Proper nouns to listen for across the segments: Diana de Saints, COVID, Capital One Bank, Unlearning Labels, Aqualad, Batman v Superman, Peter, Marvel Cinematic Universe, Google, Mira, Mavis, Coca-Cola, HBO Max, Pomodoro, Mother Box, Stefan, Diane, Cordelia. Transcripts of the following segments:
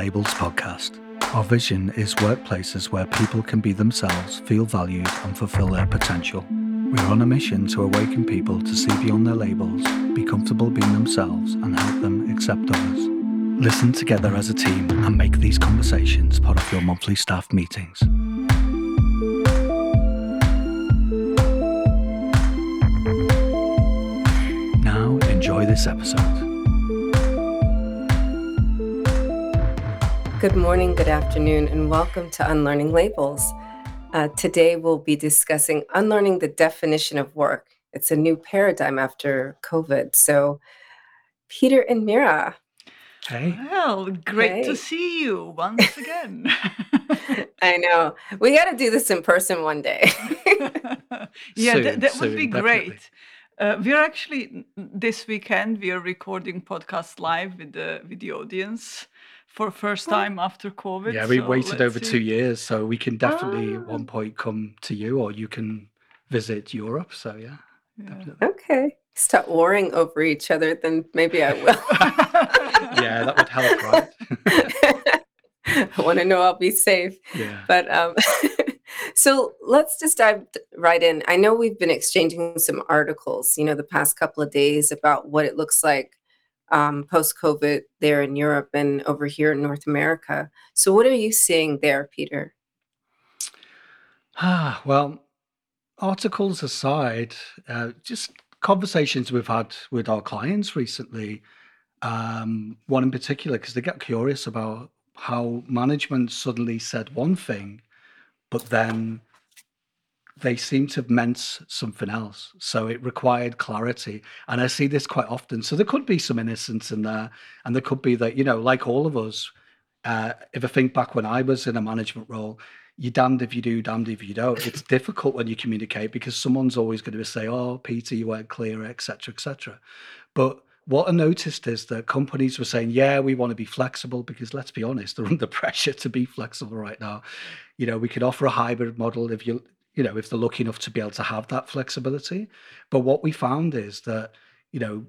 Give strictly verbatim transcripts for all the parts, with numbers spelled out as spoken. Labels podcast. Our vision is workplaces where people can be themselves, feel valued, and fulfill their potential. We're on a mission to awaken people to see beyond their labels, be comfortable being themselves, and help them accept others. Listen together as a team and make these conversations part of your monthly staff meetings. Now, enjoy this episode. Good morning, good afternoon, and welcome to Unlearning Labels. Uh, today, we'll be discussing unlearning the definition of work. It's a new paradigm after COVID. So, Peter and Mira. Hey. Well, great hey. to see you once again. I know. We got to do this in person one day. yeah, soon, that, that soon, would be definitely. Great. Uh, we're actually, this weekend, we are recording podcast live with the, with the audience. For first time after COVID. Yeah, we so waited over see. two years, so we can definitely ah. at one point come to you, or you can visit Europe. So yeah, yeah. definitely. Okay, stop warring over each other, then maybe I will. Yeah, that would help, right? I want to know I'll be safe. Yeah. But um, so let's just dive right in. I know we've been exchanging some articles, you know, the past couple of days about what it looks like Um, post-COVID there in Europe and over here in North America. So what are you seeing there, Peter? Ah, well, articles aside, uh, just conversations we've had with our clients recently, um, one in particular, because they get curious about how management suddenly said one thing, but then they seem to have meant something else. So it required clarity. And I see this quite often. So there could be some innocence in there. And there could be that, you know, like all of us, uh, if I think back when I was in a management role, you're damned if you do, damned if you don't. It's difficult when you communicate because someone's always going to say, oh, Peter, you weren't clear, et cetera, et cetera. But what I noticed is that companies were saying, yeah, we want to be flexible because let's be honest, they're under pressure to be flexible right now. You know, we could offer a hybrid model if you you know, if they're lucky enough to be able to have that flexibility. But what we found is that, you know,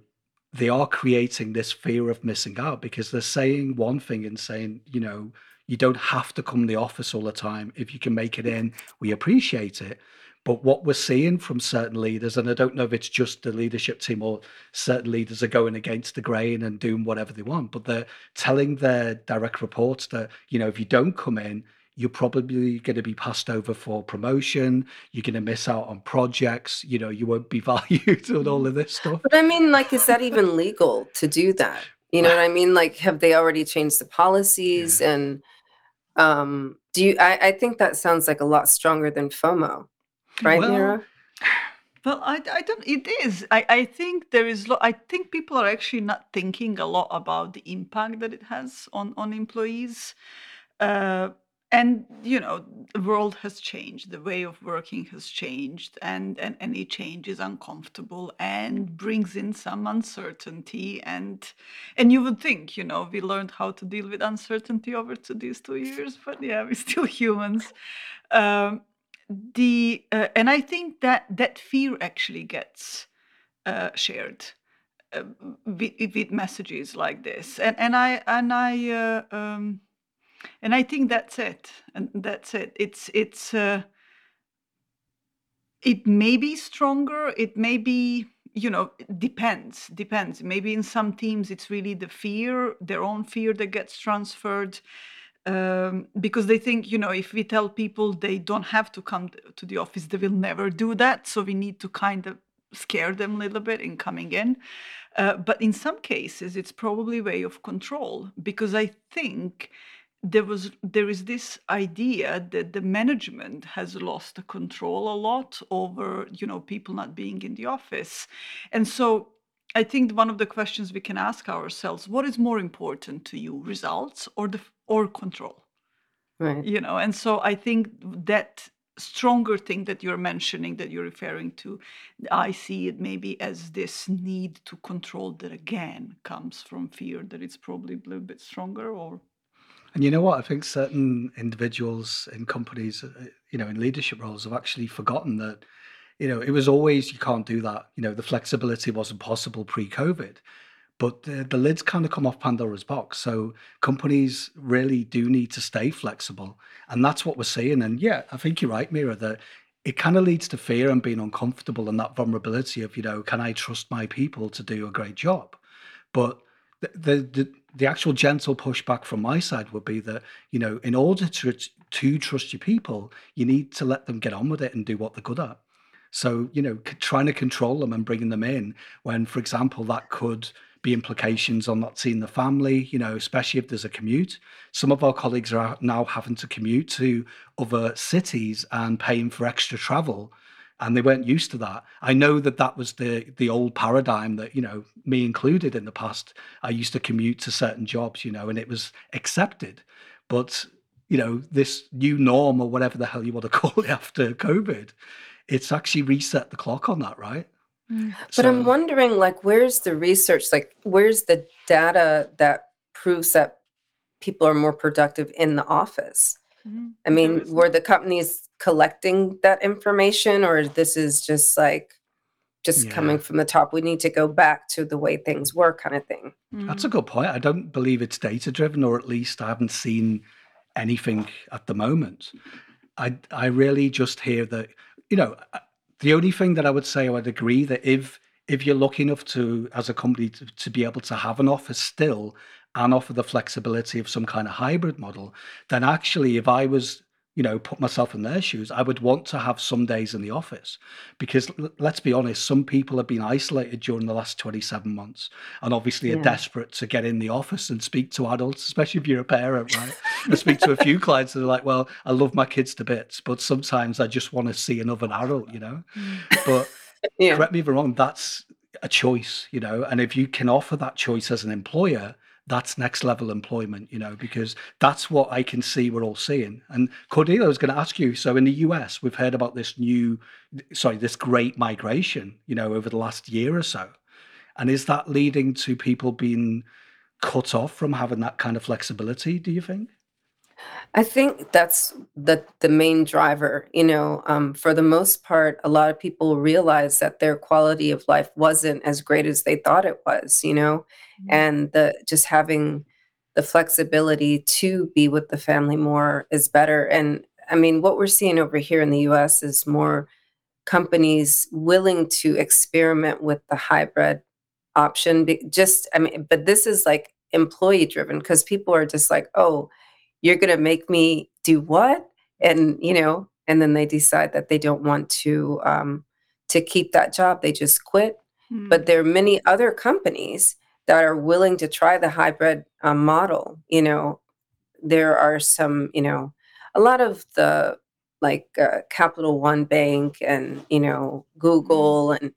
they are creating this fear of missing out because they're saying one thing and saying, you know, you don't have to come to the office all the time. If you can make it in, we appreciate it. But what we're seeing from certain leaders, and I don't know if it's just the leadership team or certain leaders are going against the grain and doing whatever they want, but they're telling their direct reports that, you know, if you don't come in, you're probably going to be passed over for promotion. You're going to miss out on projects. You know, you won't be valued and all of this stuff. But I mean, like, is that even legal to do that? You know what I mean? Like, have they already changed the policies? Yeah. And um, do you, I, I think that sounds like a lot stronger than FOMO, right, well, Mira? Well, I, I don't, it is. I, I think there is, lo- I think people are actually not thinking a lot about the impact that it has on, on employees. Uh, And, you know, the world has changed, the way of working has changed, and, and any change is uncomfortable and brings in some uncertainty. And and you would think, you know, we learned how to deal with uncertainty over to these two years, but yeah, we're still humans. Um, the uh, and I think that that fear actually gets uh, shared uh, with, with messages like this. And, and I... And I uh, um, And I think that's it. And that's it. It's it's uh, it may be stronger. It may be, you know, it depends. Depends. Maybe in some teams it's really the fear, their own fear that gets transferred, um, because they think, you know, if we tell people they don't have to come to the office, they will never do that. So we need to kind of scare them a little bit in coming in. Uh, but in some cases, it's probably a way of control because I think. There was, there is this idea that the management has lost the control a lot over, you know, people not being in the office. And so I think one of the questions we can ask ourselves, what is more important to you, results or the or control? Right. You know, and so I think that stronger thing that you're mentioning, that you're referring to, I see it maybe as this need to control that again comes from fear that it's probably a little bit stronger or... And you know what? I think certain individuals in companies, you know, in leadership roles have actually forgotten that, you know, it was always, you can't do that. You know, the flexibility wasn't possible pre-COVID, But the, the lid's kind of come off Pandora's box. So companies really do need to stay flexible. And that's what we're seeing. And yeah, I think you're right, Mira, that it kind of leads to fear and being uncomfortable and that vulnerability of, you know, can I trust my people to do a great job? But the the, the, the actual gentle pushback from my side would be that, you know, in order to, to trust your people, you need to let them get on with it and do what they're good at. So, you know, trying to control them and bringing them in when, for example, that could be implications on not seeing the family, you know, especially if there's a commute. Some of our colleagues are now having to commute to other cities and paying for extra travel, and they weren't used to that. I know that that was the the old paradigm that, you know, me included in the past, I used to commute to certain jobs, you know, and it was accepted. But, you know, this new norm or whatever the hell you want to call it after COVID, it's actually reset the clock on that, right? But so, I'm wondering, like, where's the research? Like, where's the data that proves that people are more productive in the office? Mm-hmm. I mean, were the companies collecting that information, or this is just like just yeah. coming from the top? We need to go back to the way things were, kind of thing. Mm-hmm. That's a good point. I don't believe it's data driven, or at least I haven't seen anything at the moment. I I really just hear that, you know. I, The only thing that I would say I would agree that if if you're lucky enough to, as a company, to, to be able to have an office still and offer the flexibility of some kind of hybrid model, then actually if I was, you know, put myself in their shoes, I would want to have some days in the office. Because let's be honest, some people have been isolated during the last twenty-seven months and obviously yeah. are desperate to get in the office and speak to adults, especially if you're a parent, right? I speak to a few clients that are like, well, I love my kids to bits, but sometimes I just want to see another adult, you know? But yeah. correct me if I'm wrong, that's a choice, you know? And if you can offer that choice as an employer, that's next level employment, you know, because that's what I can see we're all seeing. And Cordelia was going to ask you, so in the U S, we've heard about this new, sorry, this great migration, you know, over the last year or so. And is that leading to people being cut off from having that kind of flexibility, do you think? I think that's the, the main driver, you know, um, for the most part, a lot of people realize that their quality of life wasn't as great as they thought it was, you know, mm-hmm. and the just having the flexibility to be with the family more is better. And I mean, what we're seeing over here in the U S is more companies willing to experiment with the hybrid option. Just, I mean, but this is like employee driven because people are just like, oh, you're going to make me do what? And, you know, and then they decide that they don't want to, um, to keep that job. They just quit. Mm-hmm. But there are many other companies that are willing to try the hybrid uh, model. You know, there are some, you know, a lot of the like uh, Capital One Bank and, you know, Google and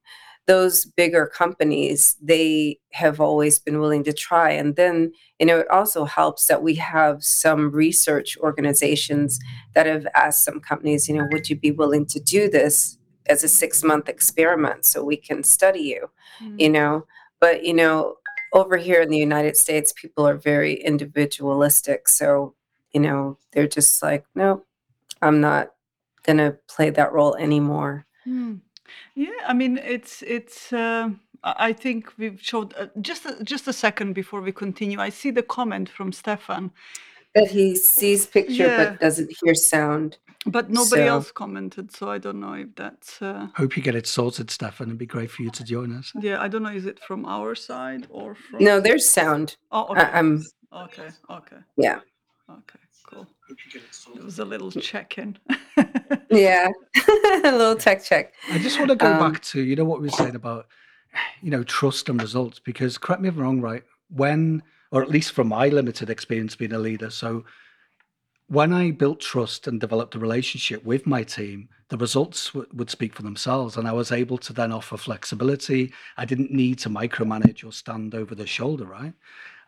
those bigger companies, they have always been willing to try. And then, you know, it also helps that we have some research organizations that have asked some companies, you know, would you be willing to do this as a six-month experiment so we can study you, mm-hmm. you know? But, you know, over here in the United States, people are very individualistic. So, you know, they're just like, no, I'm not going to play that role anymore. Mm. Yeah, I mean, it's it's. Uh, I think we've showed uh, just a, just a second before we continue. I see the comment from Stefan that he sees picture yeah. but doesn't hear sound. But nobody so. else commented, so I don't know if that's. Uh... Hope you get it sorted, Stefan. It'd be great for you to join us. Yeah, I don't know. Is it from our side or from? No, there's sound. Oh, okay. I- I'm... okay. Okay. Yeah. Okay. Cool. It was a little check-in. yeah, a little tech check. I just want to go um, back to, you know, what we were saying about, you know, trust and results, because correct me if I'm wrong, right? When, or at least from my limited experience being a leader, so when I built trust and developed a relationship with my team, the results w- would speak for themselves. And I was able to then offer flexibility. I didn't need to micromanage or stand over the shoulder, right?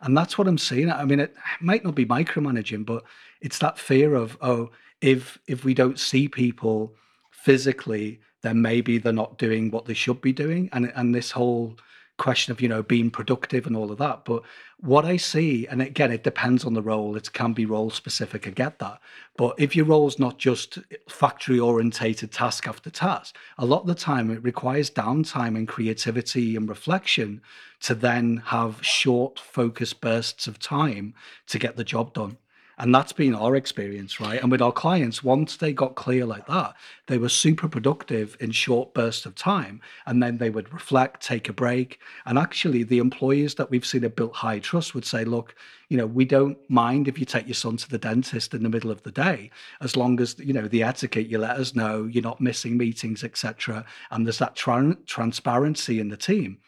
And that's what I'm seeing. I mean, it might not be micromanaging, but it's that fear of, oh, if if we don't see people physically, then maybe they're not doing what they should be doing. And and this whole question of, you know, being productive and all of that. But what I see, and again, it depends on the role. It can be role specific. I get that. But if your role's not just factory orientated task after task, a lot of the time it requires downtime and creativity and reflection to then have short focused bursts of time to get the job done. And that's been our experience, right? And with our clients, once they got clear like that, they were super productive in short bursts of time. And then they would reflect, take a break. And actually, the employers that we've seen have built high trust would say, look, you know, we don't mind if you take your son to the dentist in the middle of the day, as long as, you know, the etiquette, you let us know, you're not missing meetings, et cetera. And there's that tra- transparency in the team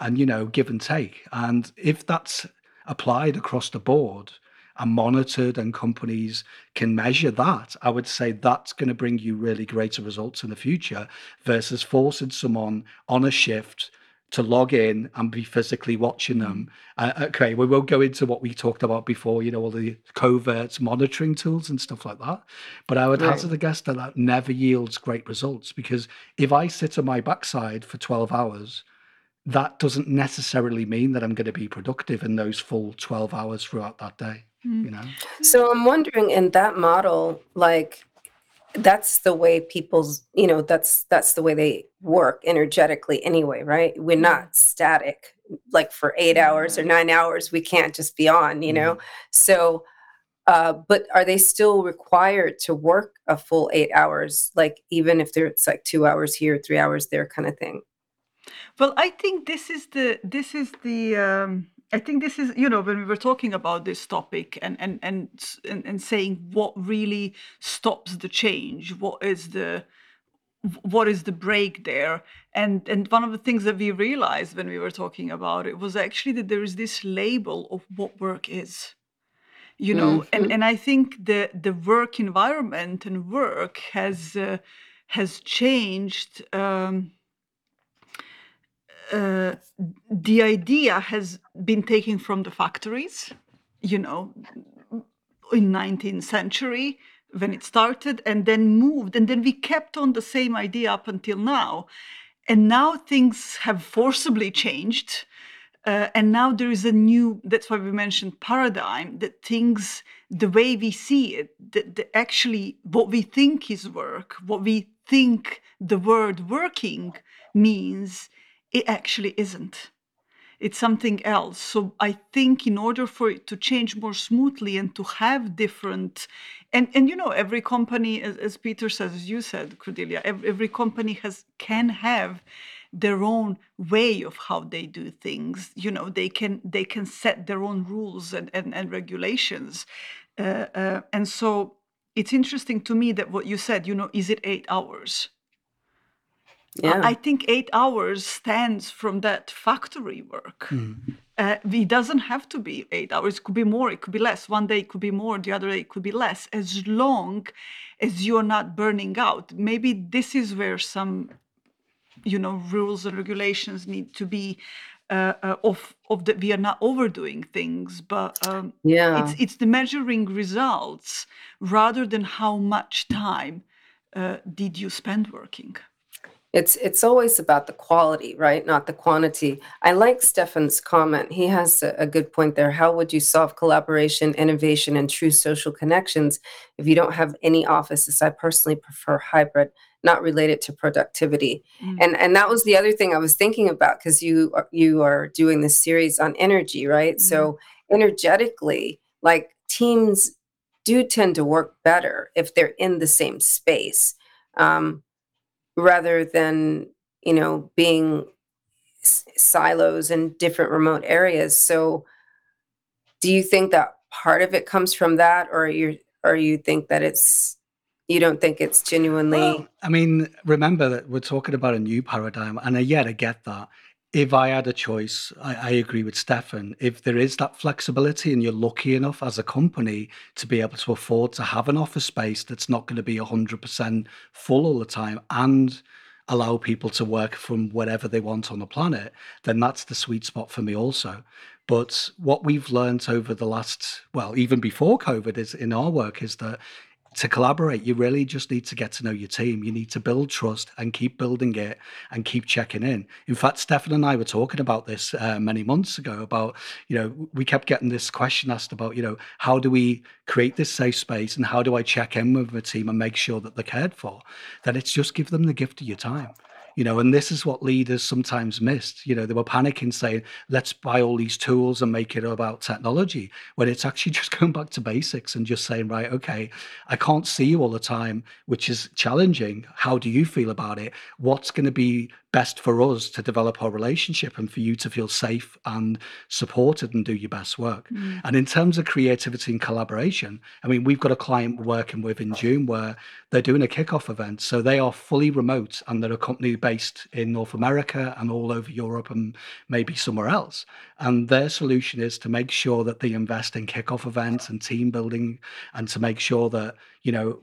and, you know, give and take. And if that's applied across the board, and monitored, and companies can measure that, I would say that's going to bring you really greater results in the future versus forcing someone on a shift to log in and be physically watching them. Uh, okay, we won't go into what we talked about before, you know, all the covert monitoring tools and stuff like that. But I would right. hazard a guess that that never yields great results, because if I sit on my backside for twelve hours, that doesn't necessarily mean that I'm going to be productive in those full twelve hours throughout that day. You know? So I'm wondering, in that model, like, that's the way people's, you know, that's that's the way they work energetically anyway, right? We're not static, like for eight hours or nine hours, we can't just be on, you know? Mm. So, uh, but are they still required to work a full eight hours? Like, even if they're, it's like two hours here, three hours there kind of thing. Well, I think this is the, this is the, um, I think this is, you know, when we were talking about this topic and and and and, and saying what really stops the change, what is the what is the break there? And and one of the things that we realized when we were talking about it was actually that there is this label of what work is, you know, mm-hmm. and and I think the the work environment and work has uh, has changed. Um, Uh, the idea has been taken from the factories, you know, in nineteenth century when it started, and then moved. And then we kept on the same idea up until now. And now things have forcibly changed. Uh, and now there is a new, that's why we mentioned paradigm, that things, the way we see it, that, that actually what we think is work, what we think the word working means, it actually isn't. It's something else. So I think in order for it to change more smoothly and to have different, and, and you know, every company, as, as Peter says, as you said, Cordelia, every, every company has can have their own way of how they do things. You know, they can they can set their own rules and, and, and regulations. Uh, uh, and so it's interesting to me that what you said, you know, is it eight hours? Yeah. I think eight hours stands from that factory work. Mm. Uh, it doesn't have to be eight hours. It could be more. It could be less. One day it could be more. The other day it could be less. As long as you're not burning out. Maybe this is where some, you know, rules and regulations need to be uh, uh, of of that we are not overdoing things. But um, yeah, it's it's the measuring results rather than how much time uh, did you spend working. It's it's always about the quality, right? Not the quantity. I like Stefan's comment. He has a, a good point there. How would you solve collaboration, innovation, and true social connections if you don't have any offices? I personally prefer hybrid, not related to productivity. Mm. And and that was the other thing I was thinking about, because you are, you are doing this series on energy, right? Mm. So energetically, like, teams do tend to work better if they're in the same space. Um, rather than, you know, being s- silos in different remote areas. So do you think that part of it comes from that, or you or you think that it's, you don't think it's genuinely? Well, I mean, remember that we're talking about a new paradigm, and I, yeah, I get that. If I had a choice, I, I agree with Stefan. If there is that flexibility and you're lucky enough as a company to be able to afford to have an office space that's not going to be one hundred percent full all the time and allow people to work from wherever they want on the planet, then that's the sweet spot for me also. But what we've learned over the last, well, even before COVID is in our work is that to collaborate, you really just need to get to know your team. You need to build trust and keep building it and keep checking in. In fact, Stefan and I were talking about this uh, many months ago about, you know, we kept getting this question asked about, you know, how do we create this safe space and how do I check in with my team and make sure that they're cared for? Then it's just give them the gift of your time. You know, and this is what leaders sometimes missed. You know, they were panicking saying, let's buy all these tools and make it about technology, when it's actually just going back to basics and just saying, right, okay, I can't see you all the time, which is challenging. How do you feel about it? What's going to be best for us to develop our relationship and for you to feel safe and supported and do your best work? Mm. And in terms of creativity and collaboration, I mean, we've got a client we're working with in June where they're doing a kickoff event. So they are fully remote and they're a company based in North America and all over Europe and maybe somewhere else. And their solution is to make sure that they invest in kickoff events and team building and to make sure that, you know,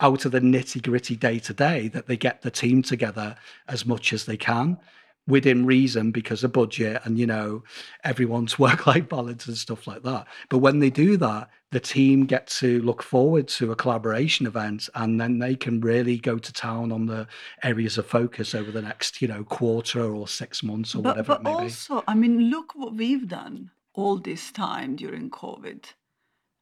out of the nitty gritty day to day, that they get the team together as much as they can within reason because of budget and, you know, everyone's work-life balance and stuff like that. But when they do that, the team get to look forward to a collaboration event and then they can really go to town on the areas of focus over the next, you know, quarter or six months or but, whatever but it may also, be. But also, I mean, look what we've done all this time during COVID.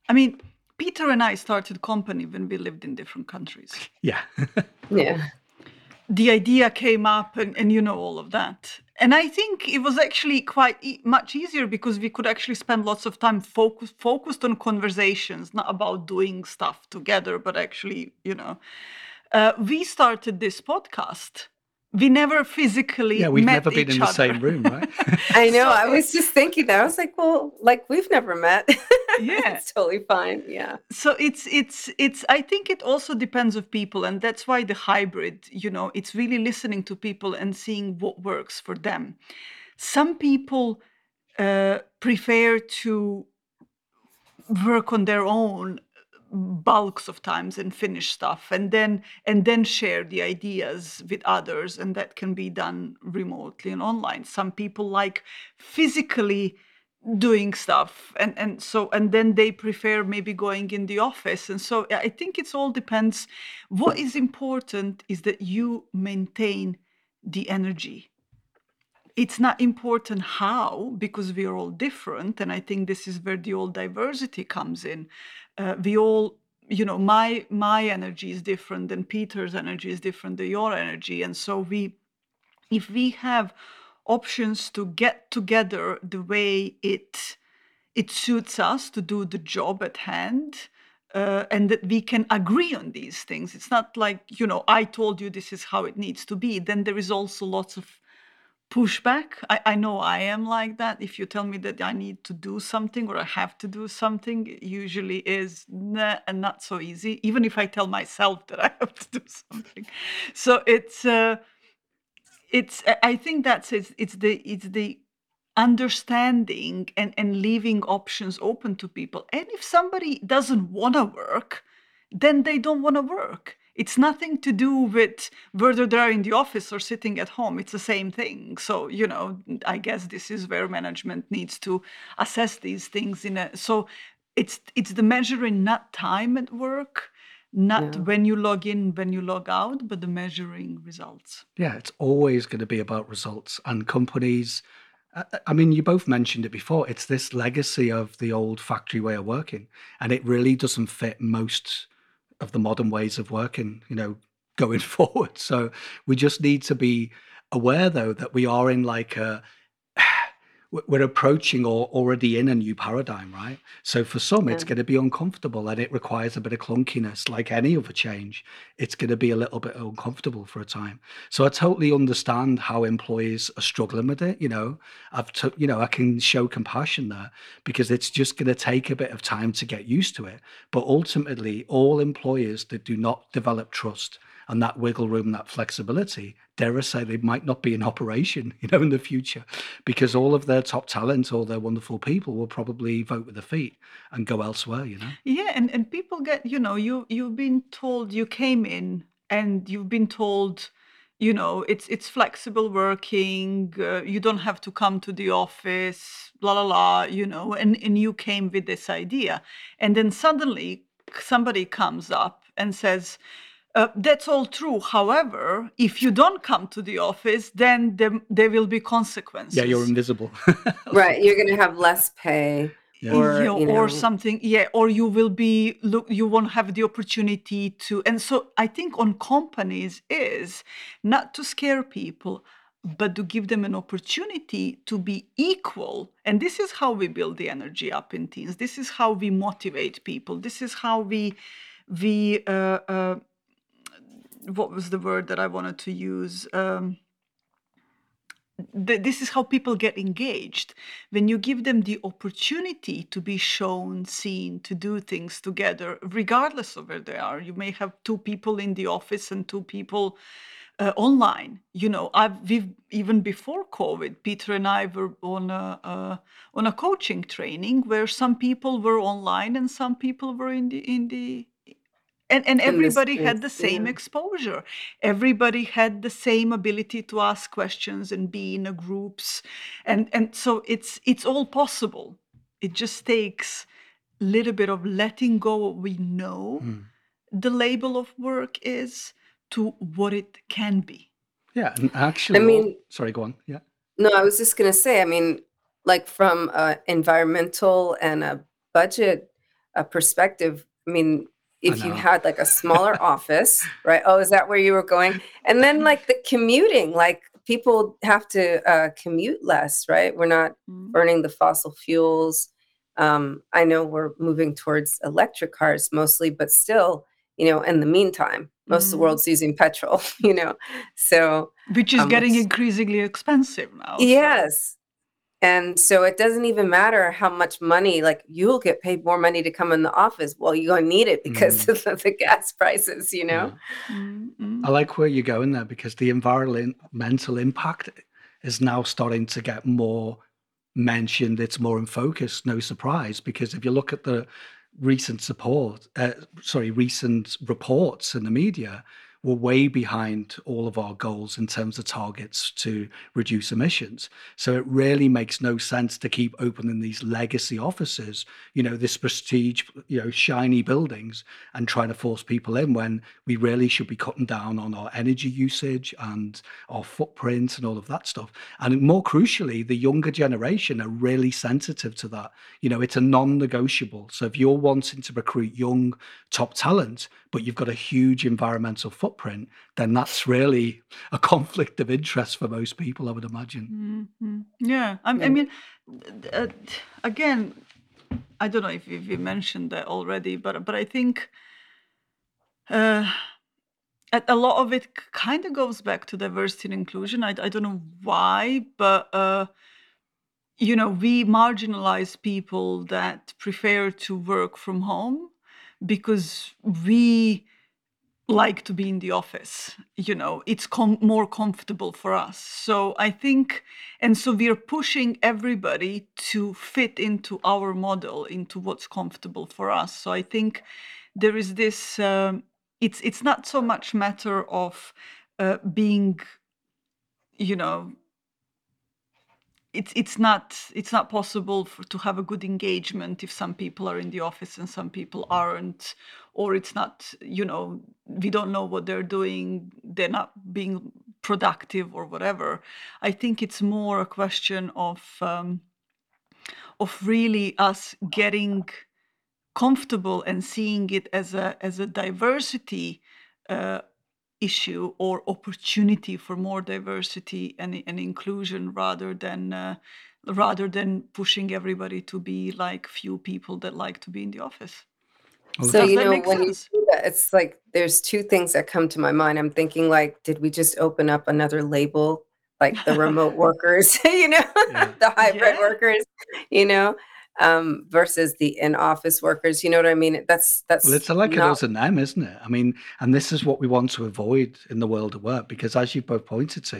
I mean, Peter and I started company when we lived in different countries. Yeah. Yeah. The idea came up and, and, you know, all of that. And I think it was actually quite e- much easier because we could actually spend lots of time focus, focused on conversations, not about doing stuff together, but actually, you know. Uh, we started this podcast. We never physically yeah, we've met never been in other. The same room, right? I know. So, I was just thinking that. I was like, well, like we've never met. Yeah. It's totally fine. Yeah. So it's it's it's I think it also depends on people, and that's why the hybrid, you know, it's really listening to people and seeing what works for them. Some people uh, prefer to work on their own bulks of times and finish stuff and then and then share the ideas with others, and that can be done remotely and online. Some people like physically doing stuff and and so and then they prefer maybe going in the office. And so I think it's all depends. What is important is that you maintain the energy. It's not important how, because we are all different. And I think this is where the old diversity comes in. Uh, we all, you know, my my energy is different than Peter's energy is different than your energy. And so we, if we have options to get together the way it, it suits us to do the job at hand, Uh, and that we can agree on these things. It's not like, you know, I told you this is how it needs to be. Then there is also lots of pushback. I, I know I am like that. If you tell me that I need to do something or I have to do something, it usually is nah, and not so easy, even if I tell myself that I have to do something. So it's, uh, it's. I think that's it's, it's the it's the understanding and, and leaving options open to people. And if somebody doesn't want to work, then they don't want to work. It's nothing to do with whether they're in the office or sitting at home. It's the same thing. So, you know, I guess this is where management needs to assess these things in a, so it's it's the measuring not time at work, not yeah. when you log in, when you log out, but the measuring results. Yeah, it's always going to be about results. And companies, I mean, you both mentioned it before, it's this legacy of the old factory way of working. And it really doesn't fit most of the modern ways of working, you know, going forward. So we just need to be aware, though, that we are in like a, we're approaching or already in a new paradigm, right? So for some, yeah. it's going to be uncomfortable and it requires a bit of clunkiness. Like any other change, it's going to be a little bit uncomfortable for a time. So I totally understand how employees are struggling with it. You know, I've, t- you know, I can show compassion there because it's just going to take a bit of time to get used to it. But ultimately, all employers that do not develop trust and that wiggle room, that flexibility, dare I say, they might not be in operation, you know, in the future, because all of their top talent, all their wonderful people will probably vote with their feet and go elsewhere, you know? Yeah, and, and people get, you know, you, you've been told you came in and you've been told, you know, it's it's flexible working, uh, you don't have to come to the office, blah, blah, blah, you know, and, and you came with this idea. And then suddenly somebody comes up and says, uh, that's all true. However, if you don't come to the office, then there, there will be consequences. Yeah, you're invisible. Right. You're going to have less pay. Yeah. Or, you know, you know. or something, yeah, or you will be, look, you won't have the opportunity to. And so I think on companies is not to scare people, but to give them an opportunity to be equal. And this is how we build the energy up in teams. This is how we motivate people. This is how we, we uh, uh, what was the word that I wanted to use? Um, This is how people get engaged. When you give them the opportunity to be shown, seen, to do things together, regardless of where they are. You may have two people in the office and two people uh, online. You know, I've we've even before COVID, Peter and I were on a uh, on a coaching training where some people were online and some people were in the in the. And and everybody had the same exposure. Everybody had the same ability to ask questions and be in a groups. And and so it's it's all possible. It just takes a little bit of letting go. We know mm. the label of work is to what it can be. Yeah, and actually, I mean, sorry, go on. Yeah. No, I was just going to say, I mean, like from an environmental and a budget a perspective, I mean, if you had like a smaller office, right? Oh, is that where you were going? And then like the commuting, like people have to uh, commute less, right? We're not mm-hmm. burning the fossil fuels. Um, I know we're moving towards electric cars mostly, but still, you know, in the meantime, most mm-hmm. of the world's using petrol, you know, so. Which is um, getting increasingly expensive now. Yes. So. And so it doesn't even matter how much money, like you'll get paid more money to come in the office. Well, you're going to need it because mm. of the gas prices, you know? Yeah. Mm-hmm. I like where you're going there because the environmental impact is now starting to get more mentioned. It's more in focus, no surprise, because if you look at the recent support, uh, sorry, recent reports in the media, we're way behind all of our goals in terms of targets to reduce emissions. So it really makes no sense to keep opening these legacy offices, you know, this prestige, you know, shiny buildings and trying to force people in when we really should be cutting down on our energy usage and our footprint and all of that stuff. And more crucially, the younger generation are really sensitive to that. You know, it's a non-negotiable. So if you're wanting to recruit young top talent, but you've got a huge environmental footprint, then that's really a conflict of interest for most people, I would imagine. Mm-hmm. Yeah. I, yeah, I mean, uh, again, I don't know if we, we mentioned that already, but but I think uh, a lot of it kind of goes back to diversity and inclusion. I, I don't know why, but uh, you know, we marginalize people that prefer to work from home because we like to be in the office, you know, it's com- more comfortable for us. So I think, and so we are pushing everybody to fit into our model, into what's comfortable for us. So I think there is this, um, it's it's not so much matter of uh, being, you know, It's it's not it's not possible for, to have a good engagement if some people are in the office and some people aren't, or it's not, you know, we don't know what they're doing, they're not being productive or whatever. I think it's more a question of um, of really us getting comfortable and seeing it as a as a diversity uh, issue or opportunity for more diversity and, and inclusion rather than uh, rather than pushing everybody to be like few people that like to be in the office. Okay. So, you know, when sense? you do that, it's like there's two things that come to my mind. I'm thinking like, did we just open up another label, like the remote workers, you know, yeah. the hybrid yeah. workers, you know? Um, versus the in-office workers, you know what I mean? That's that's. Well, it's like not... it us and them, isn't it? I mean, and this is what we want to avoid in the world of work, because as you've both pointed to,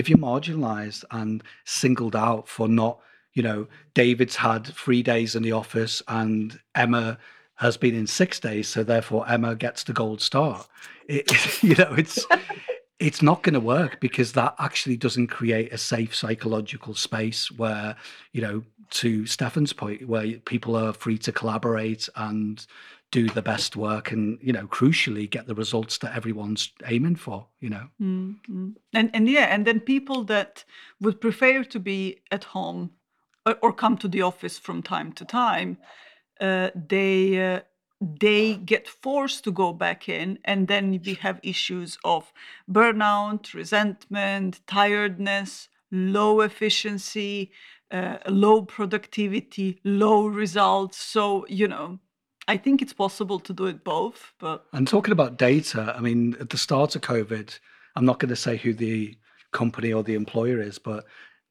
if you're marginalised and singled out for not, you know, David's had three days in the office and Emma has been in six days, so therefore Emma gets the gold star. It, you know, it's. It's not going to work because that actually doesn't create a safe psychological space where, you know, to Stefan's point, where people are free to collaborate and do the best work and, you know, crucially get the results that everyone's aiming for, you know. Mm-hmm. And and yeah, and then people that would prefer to be at home or, or come to the office from time to time, uh, they uh, they get forced to go back in, and then we have issues of burnout, resentment, tiredness, low efficiency, uh, low productivity, low results. So, you know, I think it's possible to do it both. But and talking about data, I mean, at the start of COVID, I'm not going to say who the company or the employer is, but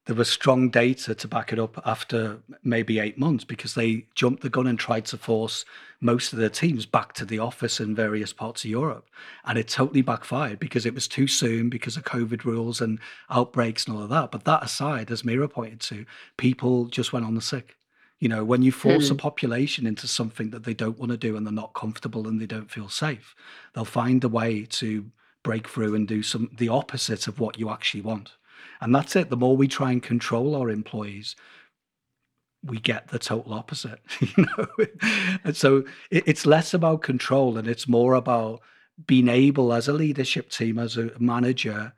there was strong data to back it up after maybe eight months because they jumped the gun and tried to force most of their teams back to the office in various parts of Europe. And it totally backfired because it was too soon because of COVID rules and outbreaks and all of that. But that aside, as Mira pointed to, people just went on the sick. You know, when you force mm. a population into something that they don't want to do and they're not comfortable and they don't feel safe, they'll find a way to break through and do some the opposite of what you actually want. And that's it. The more we try and control our employees, we get the total opposite. You know, and so it, it's less about control and it's more about being able, as a leadership team, as a manager,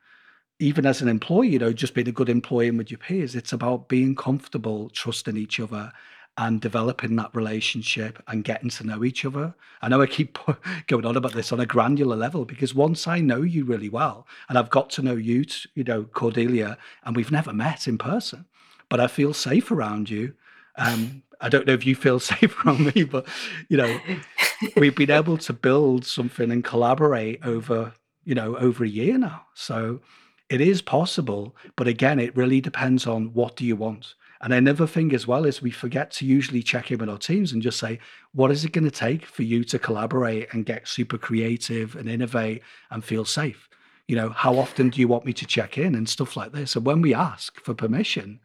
even as an employee, you know, just being a good employee with your peers. It's about being comfortable, trusting each other and developing that relationship and getting to know each other. I know I keep going on about this on a granular level because once I know you really well and I've got to know you, you know, Cordelia, and we've never met in person, but I feel safe around you. Um, I don't know if you feel safe around me, but, you know, we've been able to build something and collaborate over, you know, over a year now. So it is possible, but again, it really depends on what do you want. And another thing as well is we forget to usually check in with our teams and just say, what is it going to take for you to collaborate and get super creative and innovate and feel safe? You know, how often do you want me to check in and stuff like this? And when we ask for permission,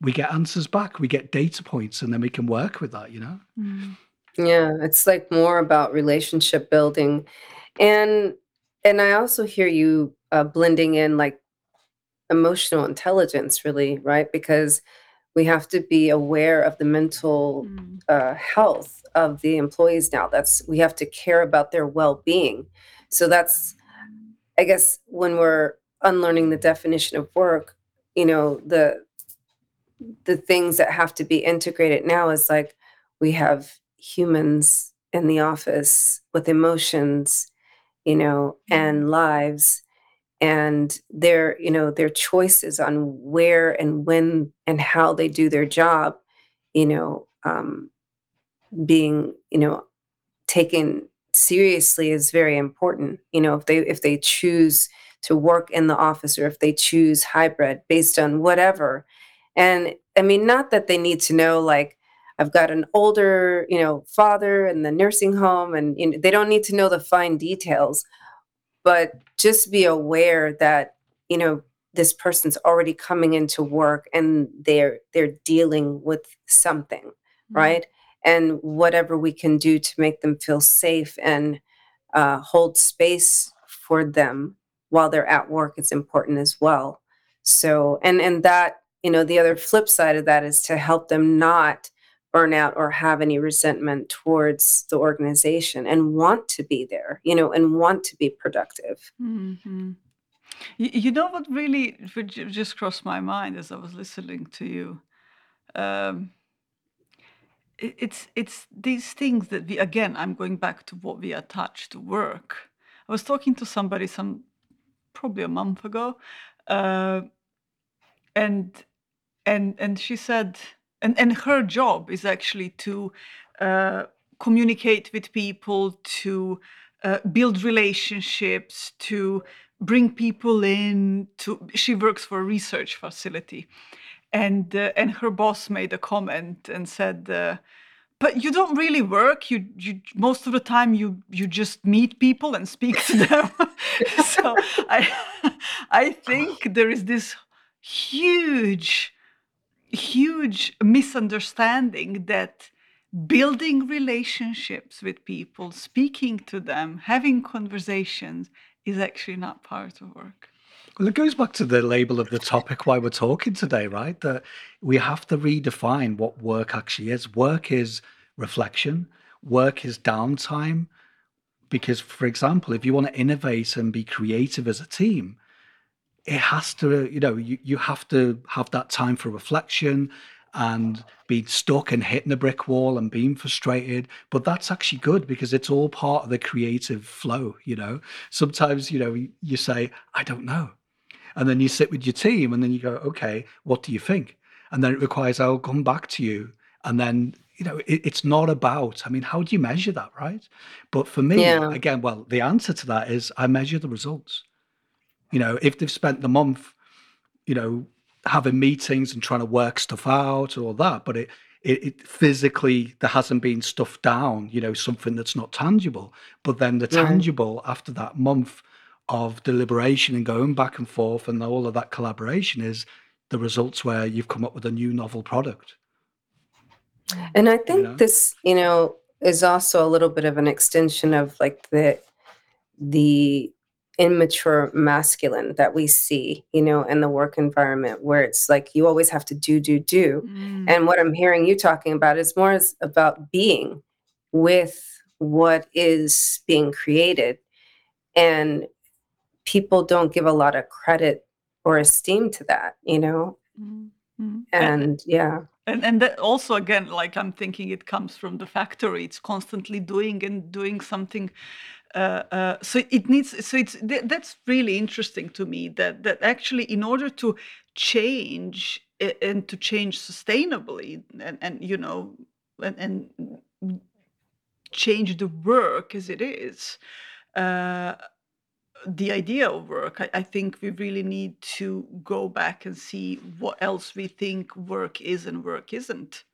we get answers back, we get data points, and then we can work with that, you know? Yeah, it's like more about relationship building. And and I also hear you uh, blending in like emotional intelligence, really, right? Because we have to be aware of the mental mm. uh, health of the employees now. That's we have to care about their well-being. So that's, I guess, when we're unlearning the definition of work, you know, the the things that have to be integrated now is like we have humans in the office with emotions, you know, and lives. And their, you know, their choices on where and when and how they do their job, you know, um, being, you know, taken seriously is very important. You know, if they if they choose to work in the office or if they choose hybrid based on whatever. And I mean, not that they need to know, like, I've got an older, you know, father in the nursing home, and you know, they don't need to know the fine details. But just be aware that, you know, this person's already coming into work and they're they're dealing with something, mm-hmm. right? And whatever we can do to make them feel safe and uh, hold space for them while they're at work is important as well. So, and and that, you know, the other flip side of that is to help them not burn out or have any resentment towards the organization and want to be there, you know, and want to be productive. Mm-hmm. You, you know what really just crossed my mind as I was listening to you? Um, it, it's it's these things that we, again, I'm going back to what we attach to work. I was talking to somebody some probably a month ago, uh, and and and she said, And, and her job is actually to uh, communicate with people, to uh, build relationships, to bring people in. To she works for a research facility, and uh, and her boss made a comment and said, uh, "But you don't really work. You you most of the time you you just meet people and speak to them." So I I think there is this huge. huge misunderstanding that building relationships with people, speaking to them, having conversations is actually not part of work. Well, it goes back to the label of the topic why we're talking today, right? That we have to redefine what work actually is. Work is reflection. work is downtime. Because, for example, if you want to innovate and be creative as a team, it has to, you know, you, you have to have that time for reflection and being stuck and hitting a brick wall and being frustrated. But that's actually good because it's all part of the creative flow, you know. Sometimes, you know, you say, I don't know. And then you sit with your team and then you go, okay, what do you think? And then it requires, I'll come back to you. And then, you know, it, it's not about, I mean, how do you measure that, right? But for me, yeah. again, well, the answer to that is I measure the results. You know, if they've spent the month, you know, having meetings and trying to work stuff out or that, but it, it, it physically, there hasn't been stuff down, you know, something that's not tangible, but then the yeah. tangible after that month of deliberation and going back and forth and all of that collaboration is the results where you've come up with a new novel product. And I think you know? this, you know, is also a little bit of an extension of like the, the, immature masculine that we see, you know, in the work environment where it's like you always have to do, do, do. Mm. And what I'm hearing you talking about is more is about being with what is being created. And people don't give a lot of credit or esteem to that, you know? Mm-hmm. And, and yeah. And and that also, again, like I'm thinking it comes from the factory. It's constantly doing and doing something. Uh, uh, so it needs, so it's, th- that's really interesting to me that, that actually in order to change and to change sustainably and, and you know, and, and change the work as it is, uh, the idea of work, I, I think we really need to go back and see what else we think work is and work isn't.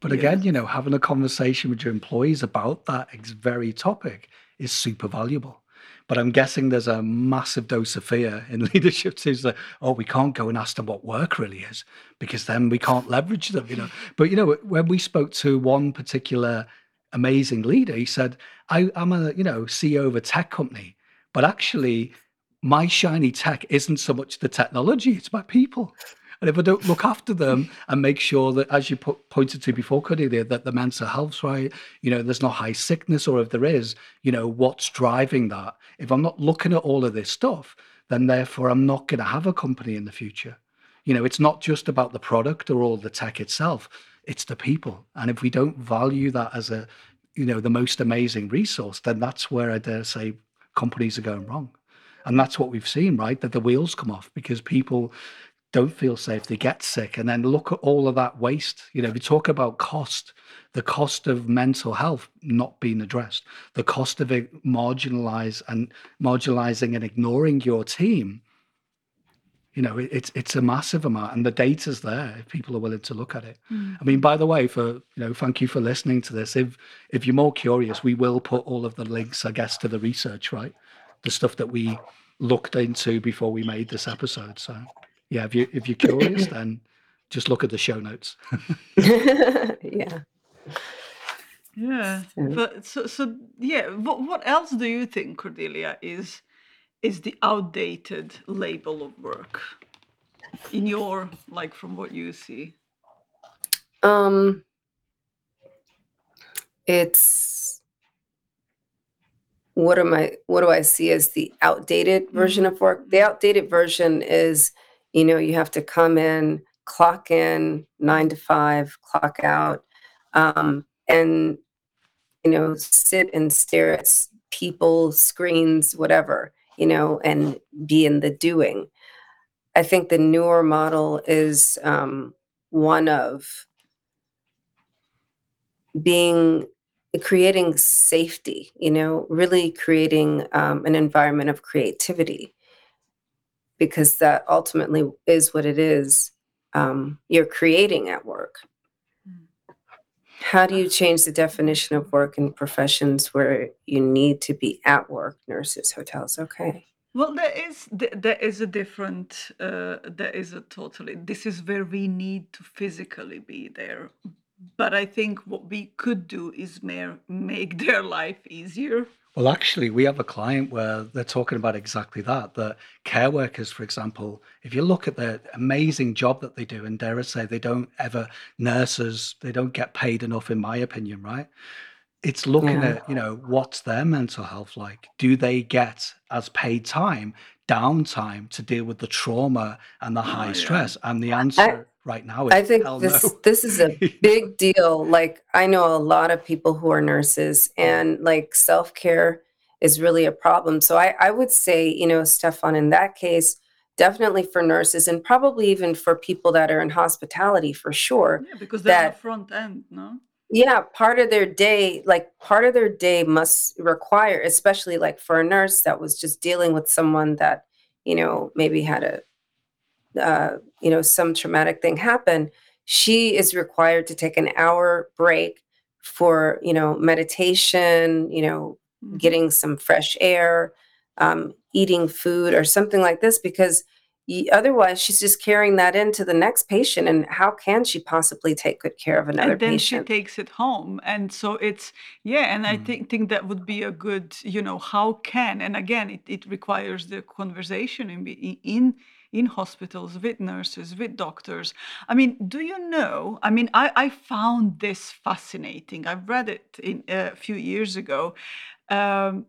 But again, yeah. you know, having a conversation with your employees about that very topic is super valuable. But I'm guessing there's a massive dose of fear in leadership teams that, oh, we can't go and ask them what work really is because then we can't leverage them, you know. But, you know, when we spoke to one particular amazing leader, he said, I, I'm a, you know, C E O of a tech company, but actually my shiny tech isn't so much the technology, it's my people. And if I don't look after them and make sure that, as you put, pointed to before, Cordelia, that the mental health's right, you know, there's not high sickness, or if there is, you know, what's driving that? If I'm not looking at all of this stuff, then therefore I'm not going to have a company in the future. You know, it's not just about the product or all the tech itself, it's the people. And if we don't value that as a, you know, the most amazing resource, then that's where I dare say companies are going wrong. And that's what we've seen, right? That the wheels come off because people don't feel safe, they get sick. And then look at all of that waste. You know, if you talk about cost, the cost of mental health not being addressed, the cost of it marginalize and marginalizing and ignoring your team, you know, it, it's it's a massive amount. And the data's there if people are willing to look at it. Mm. I mean, by the way, for, you know, thank you for listening to this. If if you're more curious, we will put all of the links, I guess, to the research, right? The stuff that we looked into before we made this episode, so. Yeah, if, you, if you're curious, then just look at the show notes. yeah. Yeah. But so, so yeah, what, what else do you think, Cordelia, is is the outdated label of work in your, like, from what you see? Um, it's, what am I, what do I see as the outdated version of work? The outdated version is, you know, you have to come in, clock in, nine to five, clock out, um, and, you know, sit and stare at people, screens, whatever, you know, and be in the doing. I think the newer model is um, one of being, creating safety, you know, really creating um, an environment of creativity. Because that ultimately is what it is um, you're creating at work. How do you change the definition of work in professions where you need to be at work? Nurses, hotels, okay. Well, there is there is a different, uh, there is a totally, this is where we need to physically be there. But I think what we could do is make their life easier. Well, actually, we have a client where they're talking about exactly that, that care workers, for example, if you look at the amazing job that they do, and dare I say, they don't ever, nurses, they don't get paid enough, in my opinion, right? It's looking yeah. at, you know, what's their mental health like? Do they get, as paid time, downtime to deal with the trauma and the high oh, yeah. stress? And the answer I, right now is I think hell this, no. this is a big deal. Like, I know a lot of people who are nurses, and like self-care is really a problem. So I, I would say, you know, Stefan, in that case, definitely for nurses and probably even for people that are in hospitality for sure. Yeah, because they're that, the front end, no? Yeah, part of their day, like part of their day must require, especially like for a nurse that was just dealing with someone that, you know, maybe had a, uh, you know, some traumatic thing happen. She is required to take an hour break for, you know, meditation, you know, mm-hmm. getting some fresh air, Um, eating food or something like this, because otherwise she's just carrying that into the next patient, and how can she possibly take good care of another patient? And then patient? She takes it home, and so it's yeah. And mm-hmm. I think think that would be a good, you know, how can, and again it, it requires the conversation in in in hospitals with nurses, with doctors. I mean, do you know? I mean, I I found this fascinating. I read it in a uh, few years ago. Um,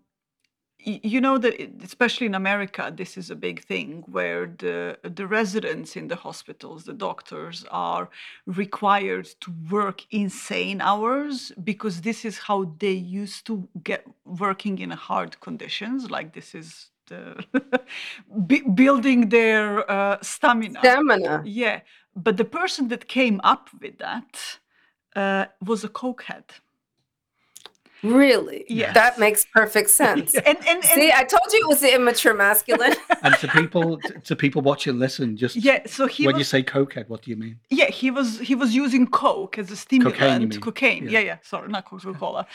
You know that, especially in America, this is a big thing where the the residents in the hospitals, the doctors, are required to work insane hours because this is how they used to get working in hard conditions. Like this is the b- building their uh, stamina. Stamina. Yeah, but the person that came up with that uh, was a cokehead. Really? Yes. That makes perfect sense. and, and, and See, I told you it was the immature masculine. And to people, to people watching, listen, just yeah, so he when was, you say cokehead, what do you mean? Yeah, he was he was using coke as a stimulant. Cocaine, you mean? Cocaine. Yeah. yeah, yeah, sorry, not Coca-Cola.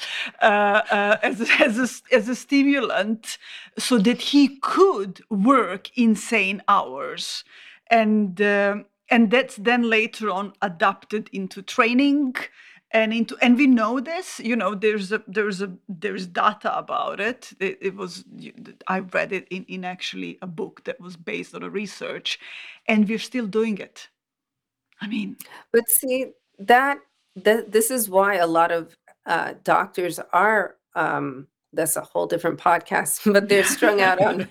uh, uh, as, as, a, as a stimulant so that he could work insane hours. And, um, and that's then later on adapted into training. And into and we know this, you know, there's a there's a there's data about it. It, it was I read it in, in actually a book that was based on a research, and we're still doing it. I mean, but see that th- this is why a lot of uh, doctors are. Um, that's a whole different podcast, but they're strung out on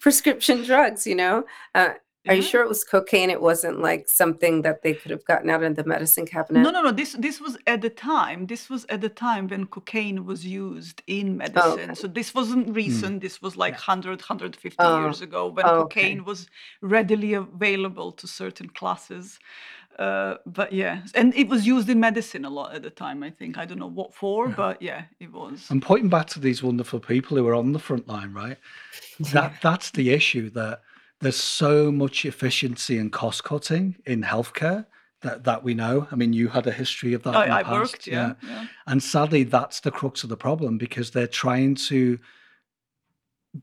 prescription drugs. You know, uh, are you sure it was cocaine? It wasn't like something that they could have gotten out of the medicine cabinet? No, no, no. This this was at the time. This was at the time when cocaine was used in medicine. Oh, okay. So this wasn't recent. Mm. This was like one hundred, one hundred fifty oh. years ago when oh, cocaine okay. was readily available to certain classes. Uh, but yeah, and it was used in medicine a lot at the time, I think. I don't know what for, yeah. but yeah, it was. And pointing back to these wonderful people who are on the front line, right? Yeah. That That's the issue that... There's so much efficiency and cost cutting in healthcare that, that we know. I mean, you had a history of that. I, in the I past. worked, yeah, yeah. yeah. And sadly, that's the crux of the problem because they're trying to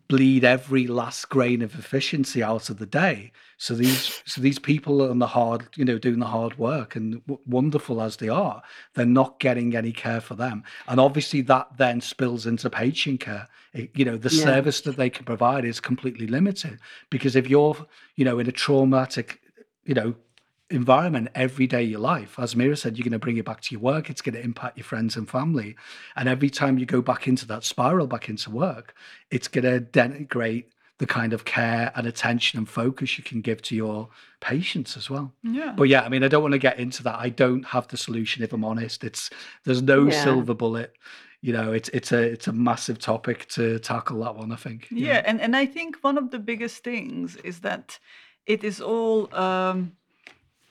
bleed every last grain of efficiency out of the day. So these, so these people are on the hard, you know, doing the hard work, and w- wonderful as they are, they're not getting any care for them. And obviously, that then spills into patient care. It, you know, the yeah. service that they can provide is completely limited because if you're, you know, in a traumatic, you know, environment every day of your life, as Mira said, you're going to bring it back to your work. It's going to impact your friends and family, and every time you go back into that spiral, back into work, it's going to denigrate the kind of care and attention and focus you can give to your patients as well. Yeah. But yeah, I mean, I don't want to get into that. I don't have the solution, if I'm honest. It's there's no yeah. silver bullet. You know, it's it's a it's a massive topic to tackle that one, I think. Yeah, yeah. And, and I think one of the biggest things is that it is all, um,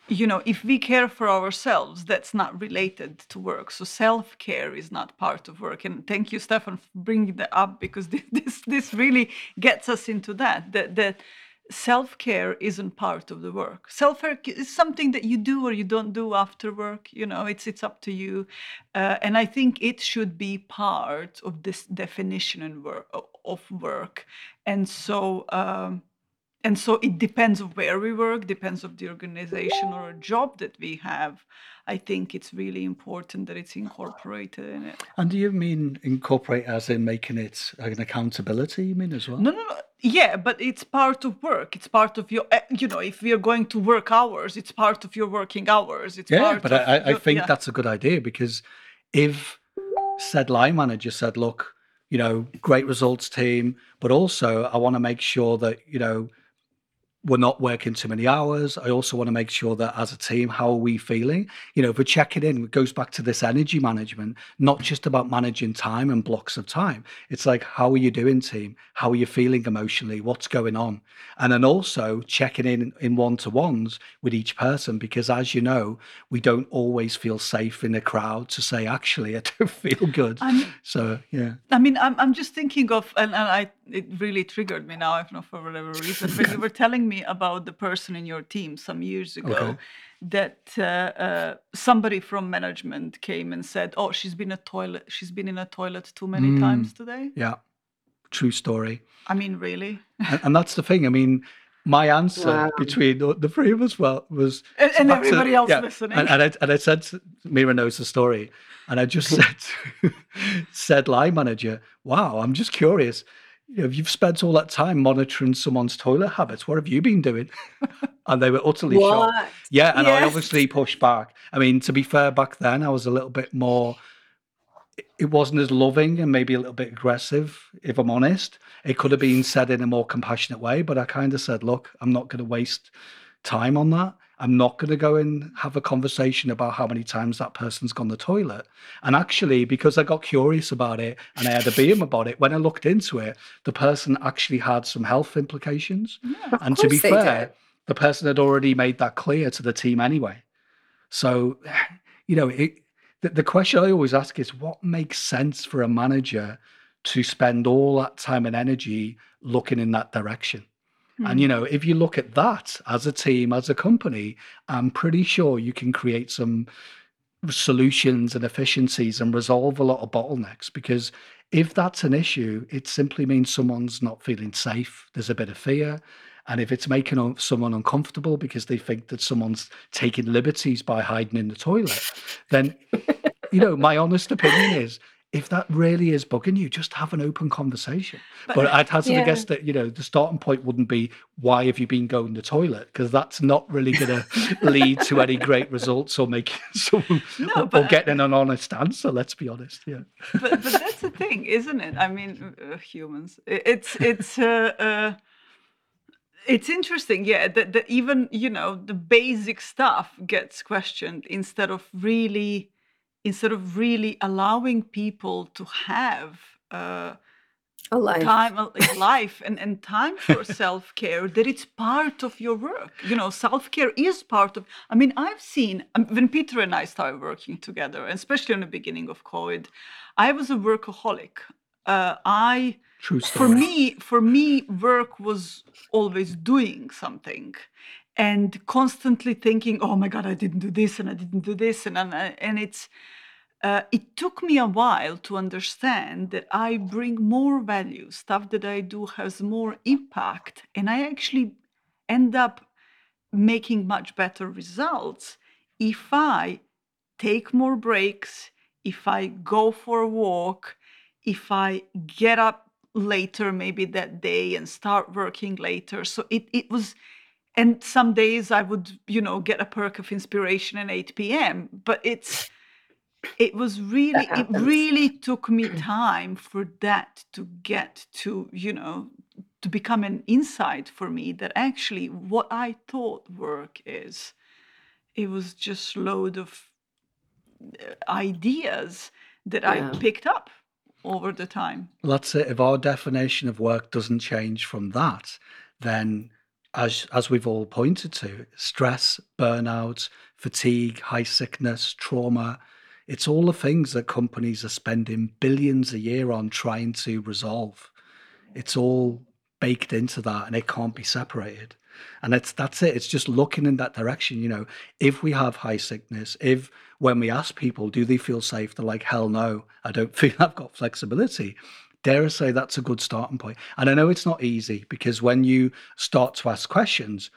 you know, if we care for ourselves, that's not related to work. So self-care is not part of work. And thank you, Stefan, for bringing that up, because this this, this really gets us into that, that, that self-care isn't part of the work. Self-care is something that you do or you don't do after work. You know, it's it's up to you. Uh, and I think it should be part of this definition in work, of work. And so... Um, And so it depends on where we work, depends on the organization or a job that we have. I think it's really important that it's incorporated in it. And do you mean incorporate as in making it an accountability, you mean, as well? No, no, no. Yeah, but it's part of work. It's part of your, you know, if we are going to work hours, it's part of your working hours. It's yeah, part but of I, I your, think yeah. that's a good idea because if said line manager said, look, you know, great results team, but also I want to make sure that, you know, we're not working too many hours. I also want to make sure that as a team, how are we feeling? You know, if we're checking in, it goes back to this energy management, not just about managing time and blocks of time. It's like, how are you doing, team? How are you feeling emotionally? What's going on? And then also checking in in one-to-ones with each person, because as you know, we don't always feel safe in a crowd to say, actually, I don't feel good. I'm, so, yeah. I mean, I'm, I'm just thinking of, and, and I it really triggered me now, if not for whatever reason, but you were telling me me about the person in your team some years ago, okay, that uh, uh, somebody from management came and said, oh, she's been a toilet she's been in a toilet too many mm, times today. Yeah, true story. I mean, really. and, and that's the thing. I mean, my answer wow. between the, the three of us well, was and, and everybody to, else yeah, listening. And, and, I, and I said to, Mira knows the story, and I just said to, said line manager, wow, I'm just curious, you know, if you've spent all that time monitoring someone's toilet habits, what have you been doing? And they were utterly what? shocked. Yeah, and yes. I obviously pushed back. I mean, to be fair, back then I was a little bit more, it wasn't as loving and maybe a little bit aggressive, if I'm honest. It could have been said in a more compassionate way, but I kind of said, look, I'm not going to waste time on that. I'm not going to go and have a conversation about how many times that person's gone to the toilet. And actually, because I got curious about it and I had a B M about it, when I looked into it, the person actually had some health implications. Yeah, and to be fair, do. the person had already made that clear to the team anyway. So, you know, it, the, the question I always ask is, what makes sense for a manager to spend all that time and energy looking in that direction? And, you know, if you look at that as a team, as a company, I'm pretty sure you can create some solutions and efficiencies and resolve a lot of bottlenecks, because if that's an issue, it simply means someone's not feeling safe. There's a bit of fear. And if it's making someone uncomfortable because they think that someone's taking liberties by hiding in the toilet, then, you know, my honest opinion is, if that really is bugging you, just have an open conversation. But, but I'd hazard yeah. a guess that, you know, the starting point wouldn't be, why have you been going to the toilet? Because that's not really going to lead to any great results or making someone no, or, but, or getting an honest answer. Let's be honest. Yeah. But, but that's the thing, isn't it? I mean, uh, humans. It's it's uh, uh, it's interesting. Yeah, that, that even, you know, the basic stuff gets questioned instead of really. Instead of really allowing people to have uh, a life, time, a life and, and time for self-care, that it's part of your work. You know, self-care is part of, I mean, I've seen, when Peter and I started working together, especially in the beginning of COVID, I was a workaholic. Uh, I, True story. for me, for me, work was always doing something. And constantly thinking, oh my God, I didn't do this and I didn't do this. And and, and it's uh, it took me a while to understand that I bring more value. Stuff that I do has more impact. And I actually end up making much better results if I take more breaks, if I go for a walk, if I get up later maybe that day and start working later. So it, it was... And some days I would, you know, get a perk of inspiration at eight p.m. But it's, it was really, it really took me time for that to get to, you know, to become an insight for me that actually what I thought work is, it was just a load of ideas that yeah. I picked up over the time. Well, that's it. If our definition of work doesn't change from that, then... As as we've all pointed to, stress, burnout, fatigue, high sickness, trauma, it's all the things that companies are spending billions a year on trying to resolve. It's all baked into that and it can't be separated. And it's that's it. It's just looking in that direction. You know, if we have high sickness, if when we ask people, do they feel safe? They're like, hell no, I don't feel I've got flexibility. Dare I say that's a good starting point. And I know it's not easy, because when you start to ask questions,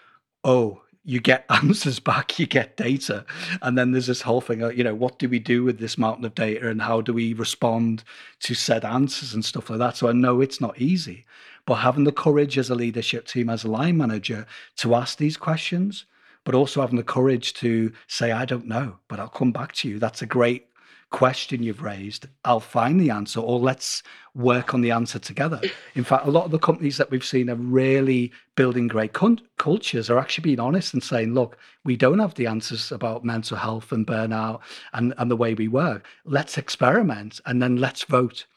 oh, you get answers back, you get data. And then there's this whole thing, you know, what do we do with this mountain of data and how do we respond to said answers and stuff like that? So I know it's not easy, but having the courage as a leadership team, as a line manager, to ask these questions, but also having the courage to say, I don't know, but I'll come back to you. That's a great question you've raised, I'll find the answer, or let's work on the answer together. In fact, a lot of the companies that we've seen are really building great con- cultures are actually being honest and saying, look, we don't have the answers about mental health and burnout and, and the way we work. Let's experiment and then let's vote.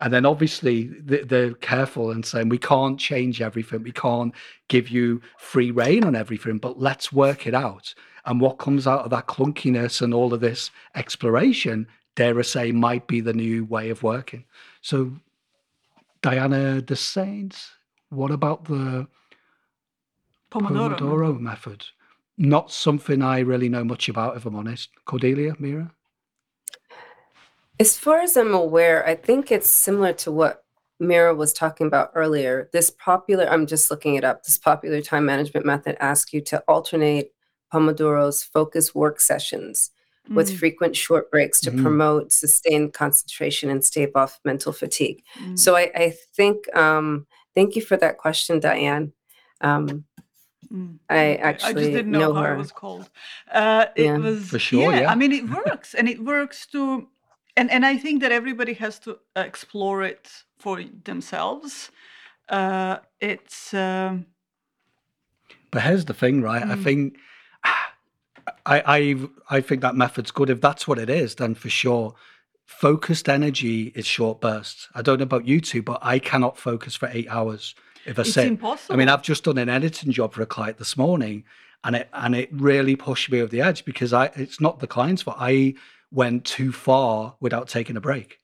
And then obviously they're careful and saying, we can't change everything. We can't give you free rein on everything, but let's work it out. And what comes out of that clunkiness and all of this exploration, dare I say, might be the new way of working. So Diana de Saints, what about the Pomodoro, Pomodoro method? Not something I really know much about, if I'm honest. Cordelia, Mira? As far as I'm aware, I think it's similar to what Mira was talking about earlier. This popular, I'm just looking it up, this popular time management method asks you to alternate Pomodoro's focus work sessions mm. with frequent short breaks to mm. promote sustained concentration and stave off mental fatigue. Mm. So I, I think, um, thank you for that question, Diane. Um, Mm. I actually I just didn't know, know how her. It was called. Uh, it yeah. was, for sure, yeah, yeah. I mean, it works, and it works to... And and I think that everybody has to explore it for themselves. Uh, it's. Um... But here's the thing, right? Mm. I think, I I I think that method's good. If that's what it is, then for sure, focused energy is short bursts. I don't know about you two, but I cannot focus for eight hours if I it's sit. Impossible. I mean, I've just done an editing job for a client this morning, and it and it really pushed me over the edge because I it's not the client's fault. I went too far without taking a break.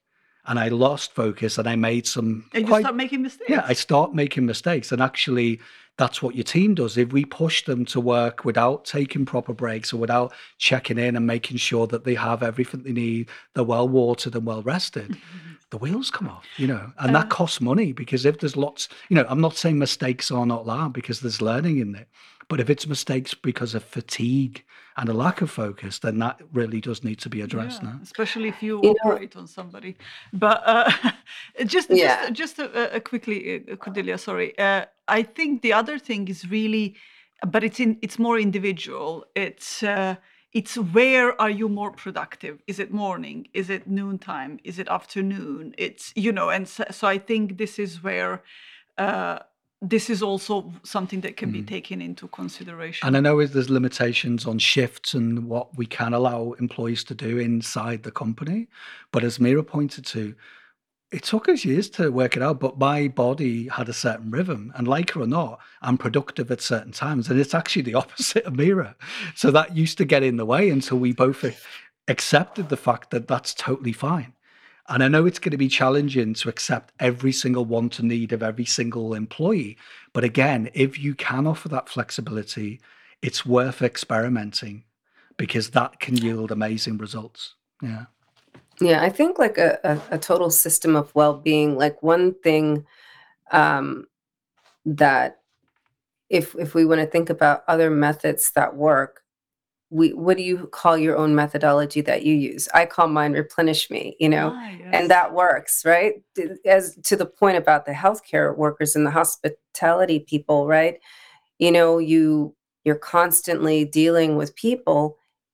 And I lost focus and I made some... And quite, you start making mistakes. Yeah, I start making mistakes. And actually, that's what your team does. If we push them to work without taking proper breaks or without checking in and making sure that they have everything they need, they're well watered and well rested, mm-hmm. the wheels come off, you know. And uh, that costs money because if there's lots... You know, I'm not saying mistakes are not allowed because there's learning in it. But if it's mistakes because of fatigue and a lack of focus, then that really does need to be addressed yeah, now. Especially if you, you operate know. on somebody. But uh, just yeah. just, just a, a quickly, uh, Cordelia, sorry. Uh, I think the other thing is really, but it's in it's more individual. It's uh, it's where are you more productive? Is it morning? Is it noontime? Is it afternoon? It's, you know, and so, so I think this is where... Uh, This is also something that can mm. be taken into consideration. And I know there's limitations on shifts and what we can allow employees to do inside the company. But as Mira pointed to, it took us years to work it out, but my body had a certain rhythm. And like it or not, I'm productive at certain times. And it's actually the opposite of Mira. So that used to get in the way until we both accepted the fact that that's totally fine. And I know it's going to be challenging to accept every single want and need of every single employee. But again, if you can offer that flexibility, it's worth experimenting because that can yield amazing results. Yeah. Yeah, I think like a, a, a total system of well-being, like one thing um, that if if we want to think about other methods that work, We, what do you call your own methodology that you use? I call mine replenish me, you know, ah, yes. and that works, right? As to the point about the healthcare workers and the hospitality people, right? You know, you, you're constantly dealing with people.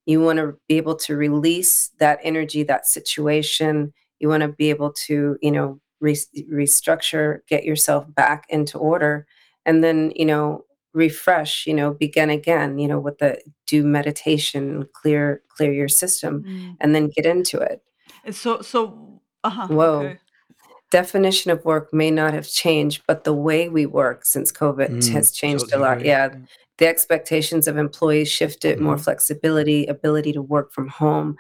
You want to be able to release that energy, that situation. You want to be able to, you know, re- restructure, get yourself back into order. And then, you know, refresh, you know, begin again, you know, with the do meditation, clear, clear your system mm. and then get into it. And so, so, uh-huh. Whoa. Okay. Definition of work may not have changed, but the way we work since COVID mm. has changed totally a lot. Right. Yeah. Mm. The expectations of employees shifted, mm. more flexibility, ability to work from home.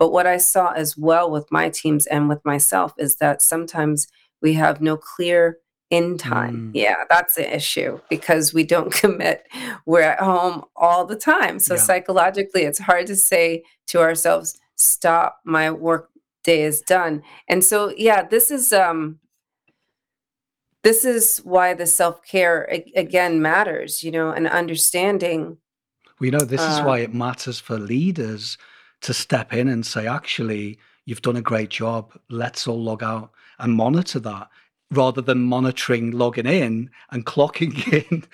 But what I saw as well with my teams and with myself is that sometimes we have no clear in time. Mm. Yeah, that's the issue because we don't commit. We're at home all the time. So yeah. psychologically, it's hard to say to ourselves, stop, my work day is done. And so, yeah, this is, um, this is why the self-care a- again matters, you know, and understanding. Well, you know, this uh, is why it matters for leaders to step in and say, actually, you've done a great job. Let's all log out and monitor that, rather than monitoring, logging in and clocking in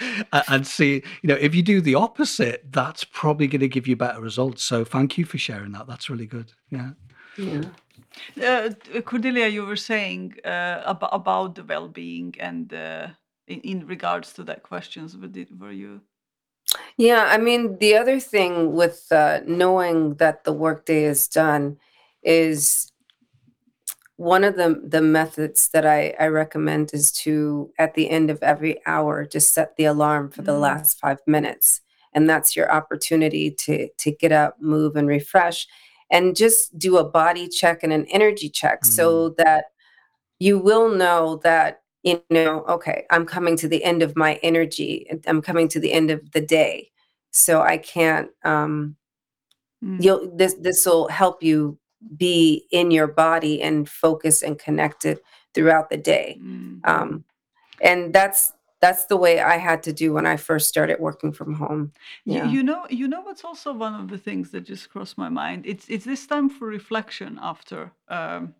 and see, you know, if you do the opposite, that's probably going to give you better results. So thank you for sharing that. That's really good. Yeah. Yeah. Uh, Cordelia, you were saying uh, ab about the well-being and uh, in, in regards to that questions, were, did, were you? Yeah, I mean, the other thing with uh, knowing that the workday is done is one of the, the methods that I, I recommend is to, at the end of every hour, just set the alarm for mm. the last five minutes. And that's your opportunity to, to get up, move, and refresh, and just do a body check and an energy check mm. so that you will know that, you know, okay, I'm coming to the end of my energy. I'm coming to the end of the day. So I can't, um, mm. you'll, this, this will help you be in your body and focused and connected throughout the day. Mm. Um, and that's, That's the way I had to do when I first started working from home. Yeah. You, you know, you know what's also one of the things that just crossed my mind? It's it's this time for reflection after. Um,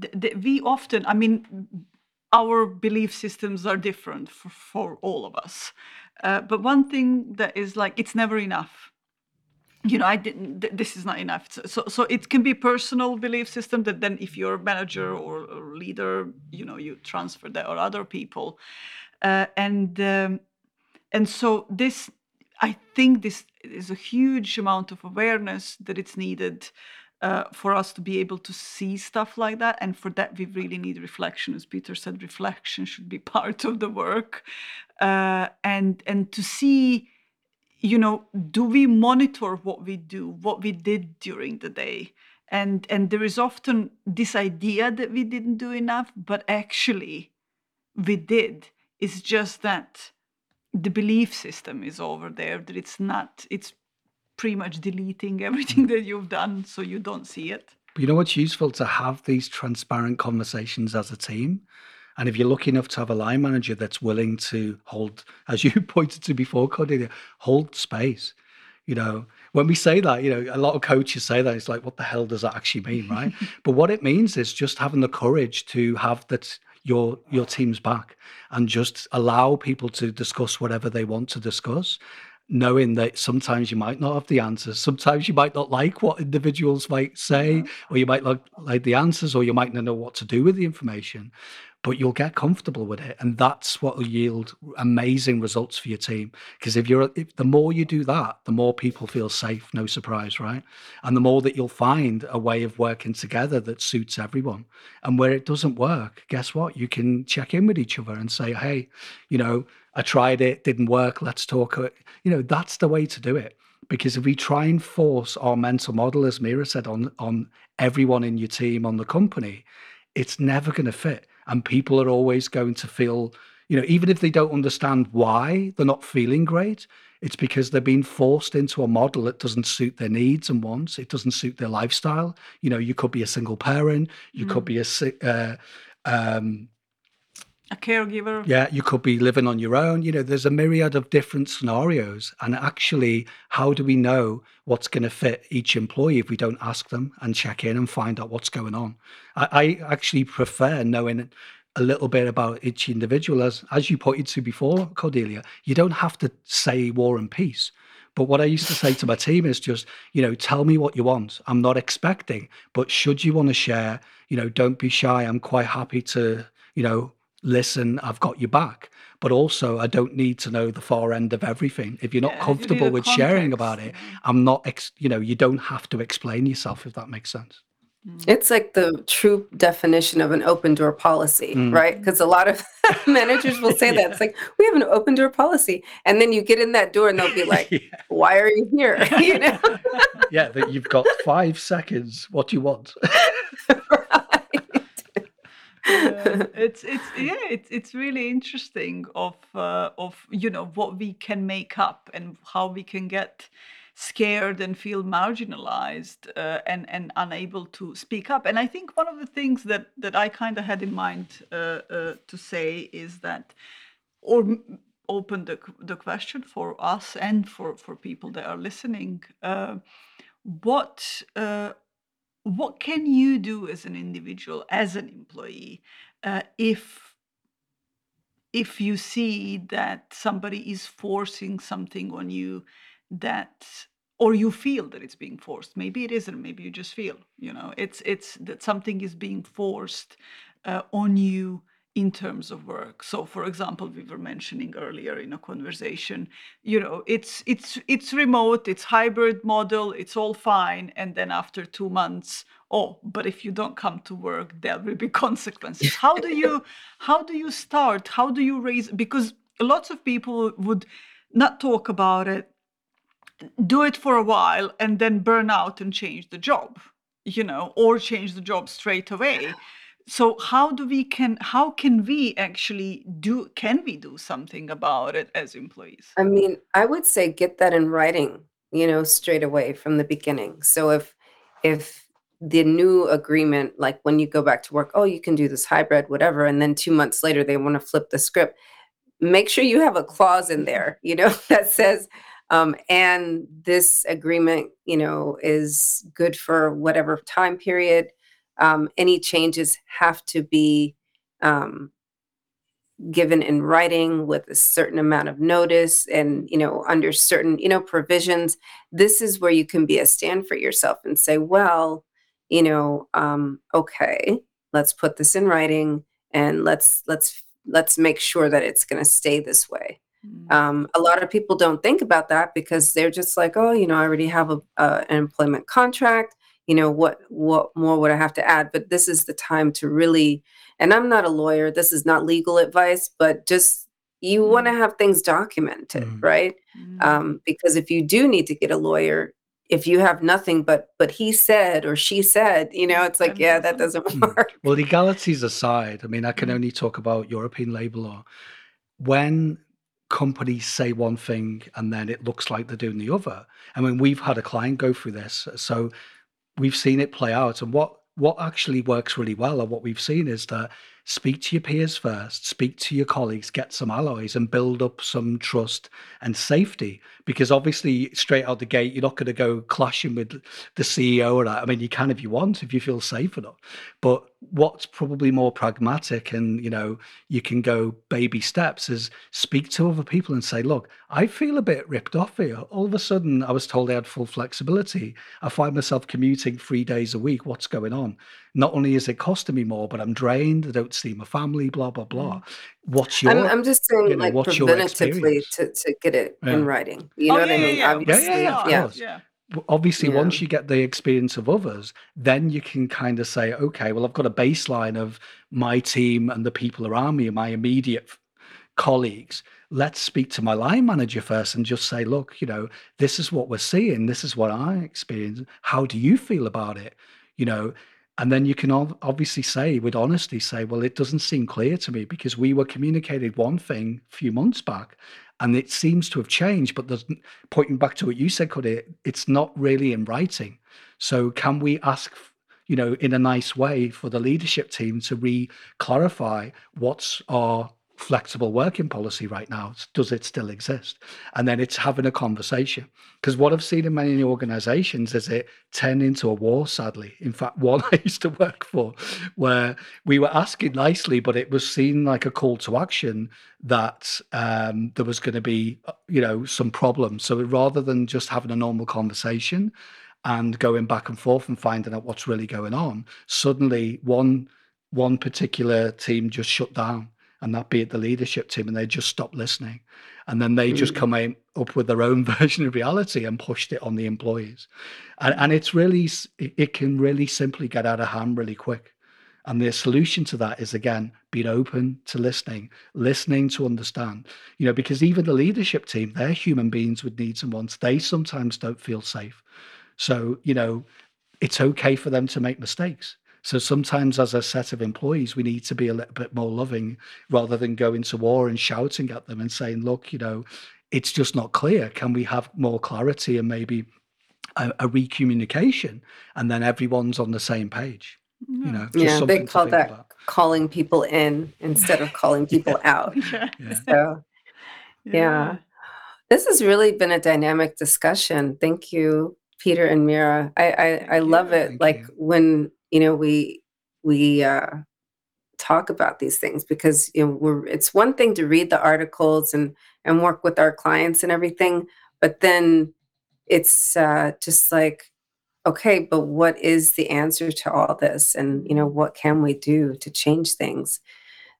the, the, we often, I mean, our belief systems are different for, for all of us. Uh, but one thing that is like, it's never enough. You know, I didn't, th this is not enough. So, so so it can be personal belief system that then if you're a manager or, or leader, you know, you transfer that or other people. Uh, and, um, and so this, I think this is a huge amount of awareness that it's needed uh, for us to be able to see stuff like that. And for that, we really need reflection. As Peter said, reflection should be part of the work. Uh, and, and to see... You know, do we monitor what we do, what we did during the day? And and there is often this idea that we didn't do enough, but actually we did. It's just that the belief system is over there, that it's not, it's pretty much deleting everything that you've done so you don't see it. You know, it's useful to have these transparent conversations as a team. And if you're lucky enough to have a line manager that's willing to hold, as you pointed to before, Cordelia, hold space. You know, when we say that, you know, a lot of coaches say that, it's like, what the hell does that actually mean, right? But what it means is just having the courage to have that your your team's back and just allow people to discuss whatever they want to discuss, knowing that sometimes you might not have the answers. Sometimes you might not like what individuals might say, or you might not like the answers, or you might not know what to do with the information. But you'll get comfortable with it. And that's what will yield amazing results for your team. Because if you're, if, the more you do that, the more people feel safe, no surprise, right? And the more that you'll find a way of working together that suits everyone. And where it doesn't work, guess what? You can check in with each other and say, hey, you know, I tried it, didn't work, let's talk. You know, that's the way to do it. Because if we try and force our mental model, as Mira said, on, on everyone in your team, on the company, it's never going to fit. And people are always going to feel, you know, even if they don't understand why they're not feeling great, it's because they're being forced into a model that doesn't suit their needs and wants. It doesn't suit their lifestyle. You know, you could be a single parent. You mm. could be a, uh, um, a caregiver. Yeah, you could be living on your own. You know, there's a myriad of different scenarios. And actually, how do we know what's going to fit each employee if we don't ask them and check in and find out what's going on? I, I actually prefer knowing a little bit about each individual. As, as you pointed to before, Cordelia, you don't have to say War and Peace. But what I used to say to my team is just, you know, tell me what you want. I'm not expecting, but should you want to share, you know, don't be shy. I'm quite happy to, you know, listen, I've got your back, but also I don't need to know the far end of everything. If you're not yeah, comfortable with context. Sharing about it, I'm not, ex you know, you don't have to explain yourself, if that makes sense. It's like the true definition of an open door policy, mm. right? Because a lot of managers will say yeah. that. It's like, we have an open door policy. And then you get in that door and they'll be like, yeah. why are you here? You know? Yeah, that you've got five seconds. What do you want? Yeah, it's it's yeah it's it's really interesting of uh, of you know what we can make up and how we can get scared and feel marginalized uh, and and unable to speak up. And I think one of the things that that I kind of had in mind uh, uh, to say is that, or open the the question for us and for for people that are listening, uh, what. Uh, What can you do as an individual, as an employee, uh, if, if you see that somebody is forcing something on you that or you feel that it's being forced. Maybe it isn't, maybe you just feel, you know, it's it's that something is being forced uh, on you in terms of work. So, for example, we were mentioning earlier in a conversation, you know, it's it's it's remote, it's hybrid model, it's all fine. And then after two months, oh, but if you don't come to work, there will be consequences. How do you how do you start? How do you raise? Because lots of people would not talk about it, do it for a while, and then burn out and change the job, you know, or change the job straight away. So how do we can how can we actually do can we do something about it as employees? I mean, I would say get that in writing, you know, straight away from the beginning. So if if the new agreement, like when you go back to work, oh, you can do this hybrid, whatever, and then two months later they want to flip the script, make sure you have a clause in there, you know, that says, um, and this agreement, you know, is good for whatever time period. Um, any changes have to be um, given in writing with a certain amount of notice and, you know, under certain, you know, provisions. This is where you can be a stand for yourself and say, well, you know, um, okay, let's put this in writing and let's, let's, let's make sure that it's going to stay this way. Mm-hmm. Um, a lot of people don't think about that because they're just like, oh, you know, I already have a, uh, an employment contract. You know, what what more would I have to add? But this is the time to really, and I'm not a lawyer, this is not legal advice, but just you mm. want to have things documented, mm. right? Mm. Um, because if you do need to get a lawyer, if you have nothing but but he said or she said, you know, it's like, yeah, that doesn't work. Well, legalities aside, I mean, I can only talk about European labor law. When companies say one thing and then it looks like they're doing the other. I mean, we've had a client go through this. So we've seen it play out, and what what actually works really well, or what we've seen, is that speak to your peers first, speak to your colleagues, get some allies, and build up some trust and safety. Because obviously, straight out the gate, you're not going to go clashing with the C E O or that. I mean, you can if you want, if you feel safe enough. But what's probably more pragmatic, and you know, you can go baby steps, is speak to other people and say, "Look, I feel a bit ripped off here. All of a sudden, I was told I had full flexibility. I find myself commuting three days a week. What's going on? Not only is it costing me more, but I'm drained. I don't see my family, blah, blah, blah." What's your I'm, I'm just saying, you know, like, preventatively to, to get it yeah. in writing. You oh, know yeah, what I mean? Yeah, obviously, yeah, yeah, yeah. yeah. Obviously yeah. once you get the experience of others, then you can kind of say, okay, well, I've got a baseline of my team and the people around me and my immediate colleagues. Let's speak to my line manager first and just say, look, you know, this is what we're seeing. This is what I experienced. How do you feel about it? You know, and then you can obviously say, with honesty, say, well, it doesn't seem clear to me because we were communicated one thing a few months back and it seems to have changed. But there's, pointing back to what you said, Cordelia, it's not really in writing. So can we ask, you know, in a nice way for the leadership team to re-clarify what's our flexible working policy right now? Does it still exist? And then it's having a conversation. Because what I've seen in many organizations is it turned into a war, sadly. In fact, one I used to work for where we were asking nicely, but it was seen like a call to action that um, there was going to be, you know, some problems. So rather than just having a normal conversation and going back and forth and finding out what's really going on, suddenly one one particular team just shut down. And that be at the leadership team, and they just stopped listening. And then they mm. just come in, up with their own version of reality and pushed it on the employees. And, and it's really, it can really simply get out of hand really quick. And the solution to that is, again, being open to listening, listening to understand, you know, because even the leadership team, they're human beings with needs and wants. They sometimes don't feel safe. So, you know, it's okay for them to make mistakes. So sometimes as a set of employees, we need to be a little bit more loving rather than going to war and shouting at them and saying, look, you know, it's just not clear. Can we have more clarity and maybe a, a recommunication? And then everyone's on the same page. You know, just yeah, they call that about. calling people in instead of calling people yeah. out. Yeah. So, yeah. yeah. This has really been a dynamic discussion. Thank you, Peter and Mira. I, I, I love it. Thank like you. when... You know, we we uh, talk about these things because, you know, we're, it's one thing to read the articles and, and work with our clients and everything, but then it's uh, just like, okay, but what is the answer to all this? And, you know, what can we do to change things?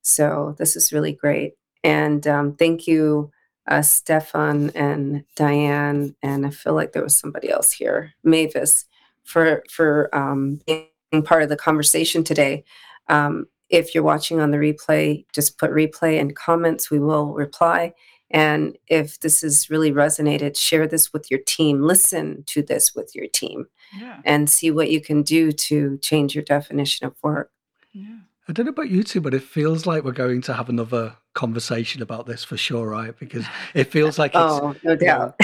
So this is really great. And um, thank you, uh, Stefan and Diane, and I feel like there was somebody else here, Mavis, for for um, being part of the conversation today. Um, if you're watching on the replay, just put replay in comments. We will reply. And if this has really resonated, share this with your team. Listen to this with your team, yeah, and see what you can do to change your definition of work. Yeah. I don't know about you two, but it feels like we're going to have another conversation about this for sure, right? Because it feels like it's... Oh, no doubt.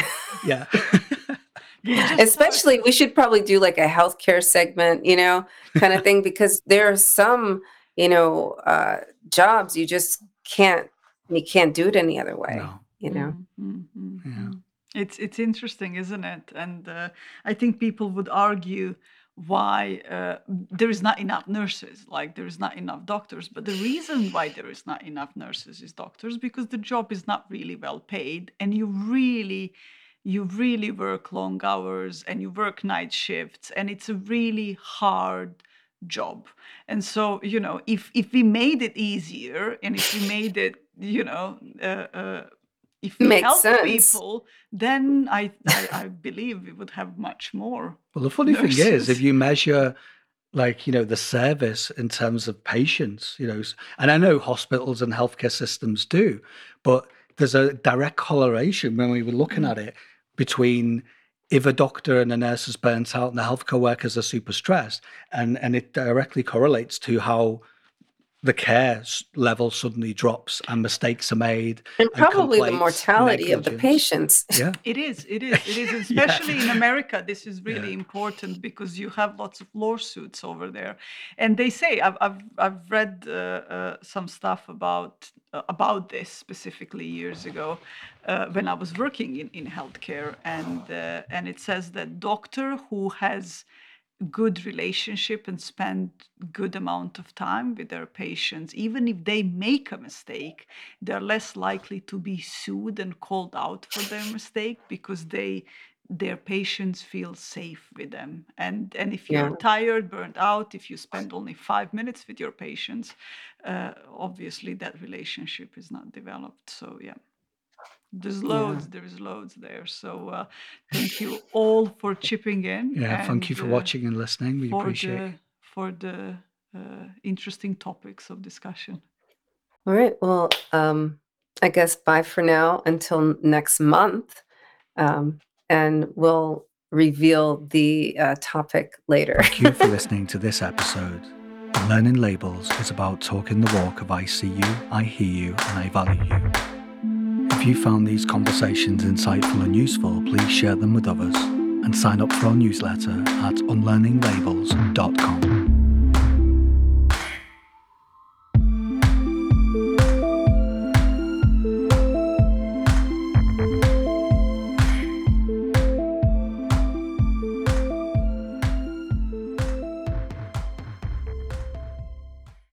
Yeah. Especially, we should probably do like a healthcare segment, you know, kind of thing, because there are some, you know, uh, jobs you just can't, you can't do it any other way, no. you know? Mm-hmm. Yeah. It's, it's interesting, isn't it? And uh, I think people would argue why uh, there is not enough nurses, like there is not enough doctors. But the reason why there is not enough nurses is doctors, because the job is not really well paid, and you really, you really work long hours and you work night shifts, and it's a really hard job. And so, you know, if if we made it easier, and if we made it, you know, uh, uh, if we Makes help sense. people, then I, I, I believe we would have much more. Well, the funny nurses. thing is, if you measure, like, you know, the service in terms of patients, you know, and I know hospitals and healthcare systems do, but there's a direct correlation when we were looking at it between if a doctor and a nurse is burnt out and the healthcare workers are super stressed, and, and it directly correlates to how the care level suddenly drops and mistakes are made. And, and probably the mortality negligence. of the patients. Yeah. It is, it is, it is. Especially yeah. in America, this is really yeah. important, because you have lots of lawsuits over there. And they say, I've I've, I've read uh, uh, some stuff about uh, about this specifically years ago uh, when I was working in, in healthcare. And, uh, and it says that doctor who has good relationship and spend good amount of time with their patients, even if they make a mistake, they're less likely to be sued and called out for their mistake, because they their patients feel safe with them. And and if you're yeah. tired, burnt out, if you spend only five minutes with your patients, uh, obviously that relationship is not developed. So yeah. There's loads, yeah. there's loads there. So uh, thank you all for chipping in. Yeah, and thank you for uh, watching and listening. We appreciate it. For the uh, interesting topics of discussion. All right. Well, um, I guess bye for now until next month. Um, and we'll reveal the uh, topic later. Thank you for listening to this episode. Learning Labels is about talking the walk of I see you, I hear you, and I value you. If you found these conversations insightful and useful, please share them with others and sign up for our newsletter at unlearning labels dot com.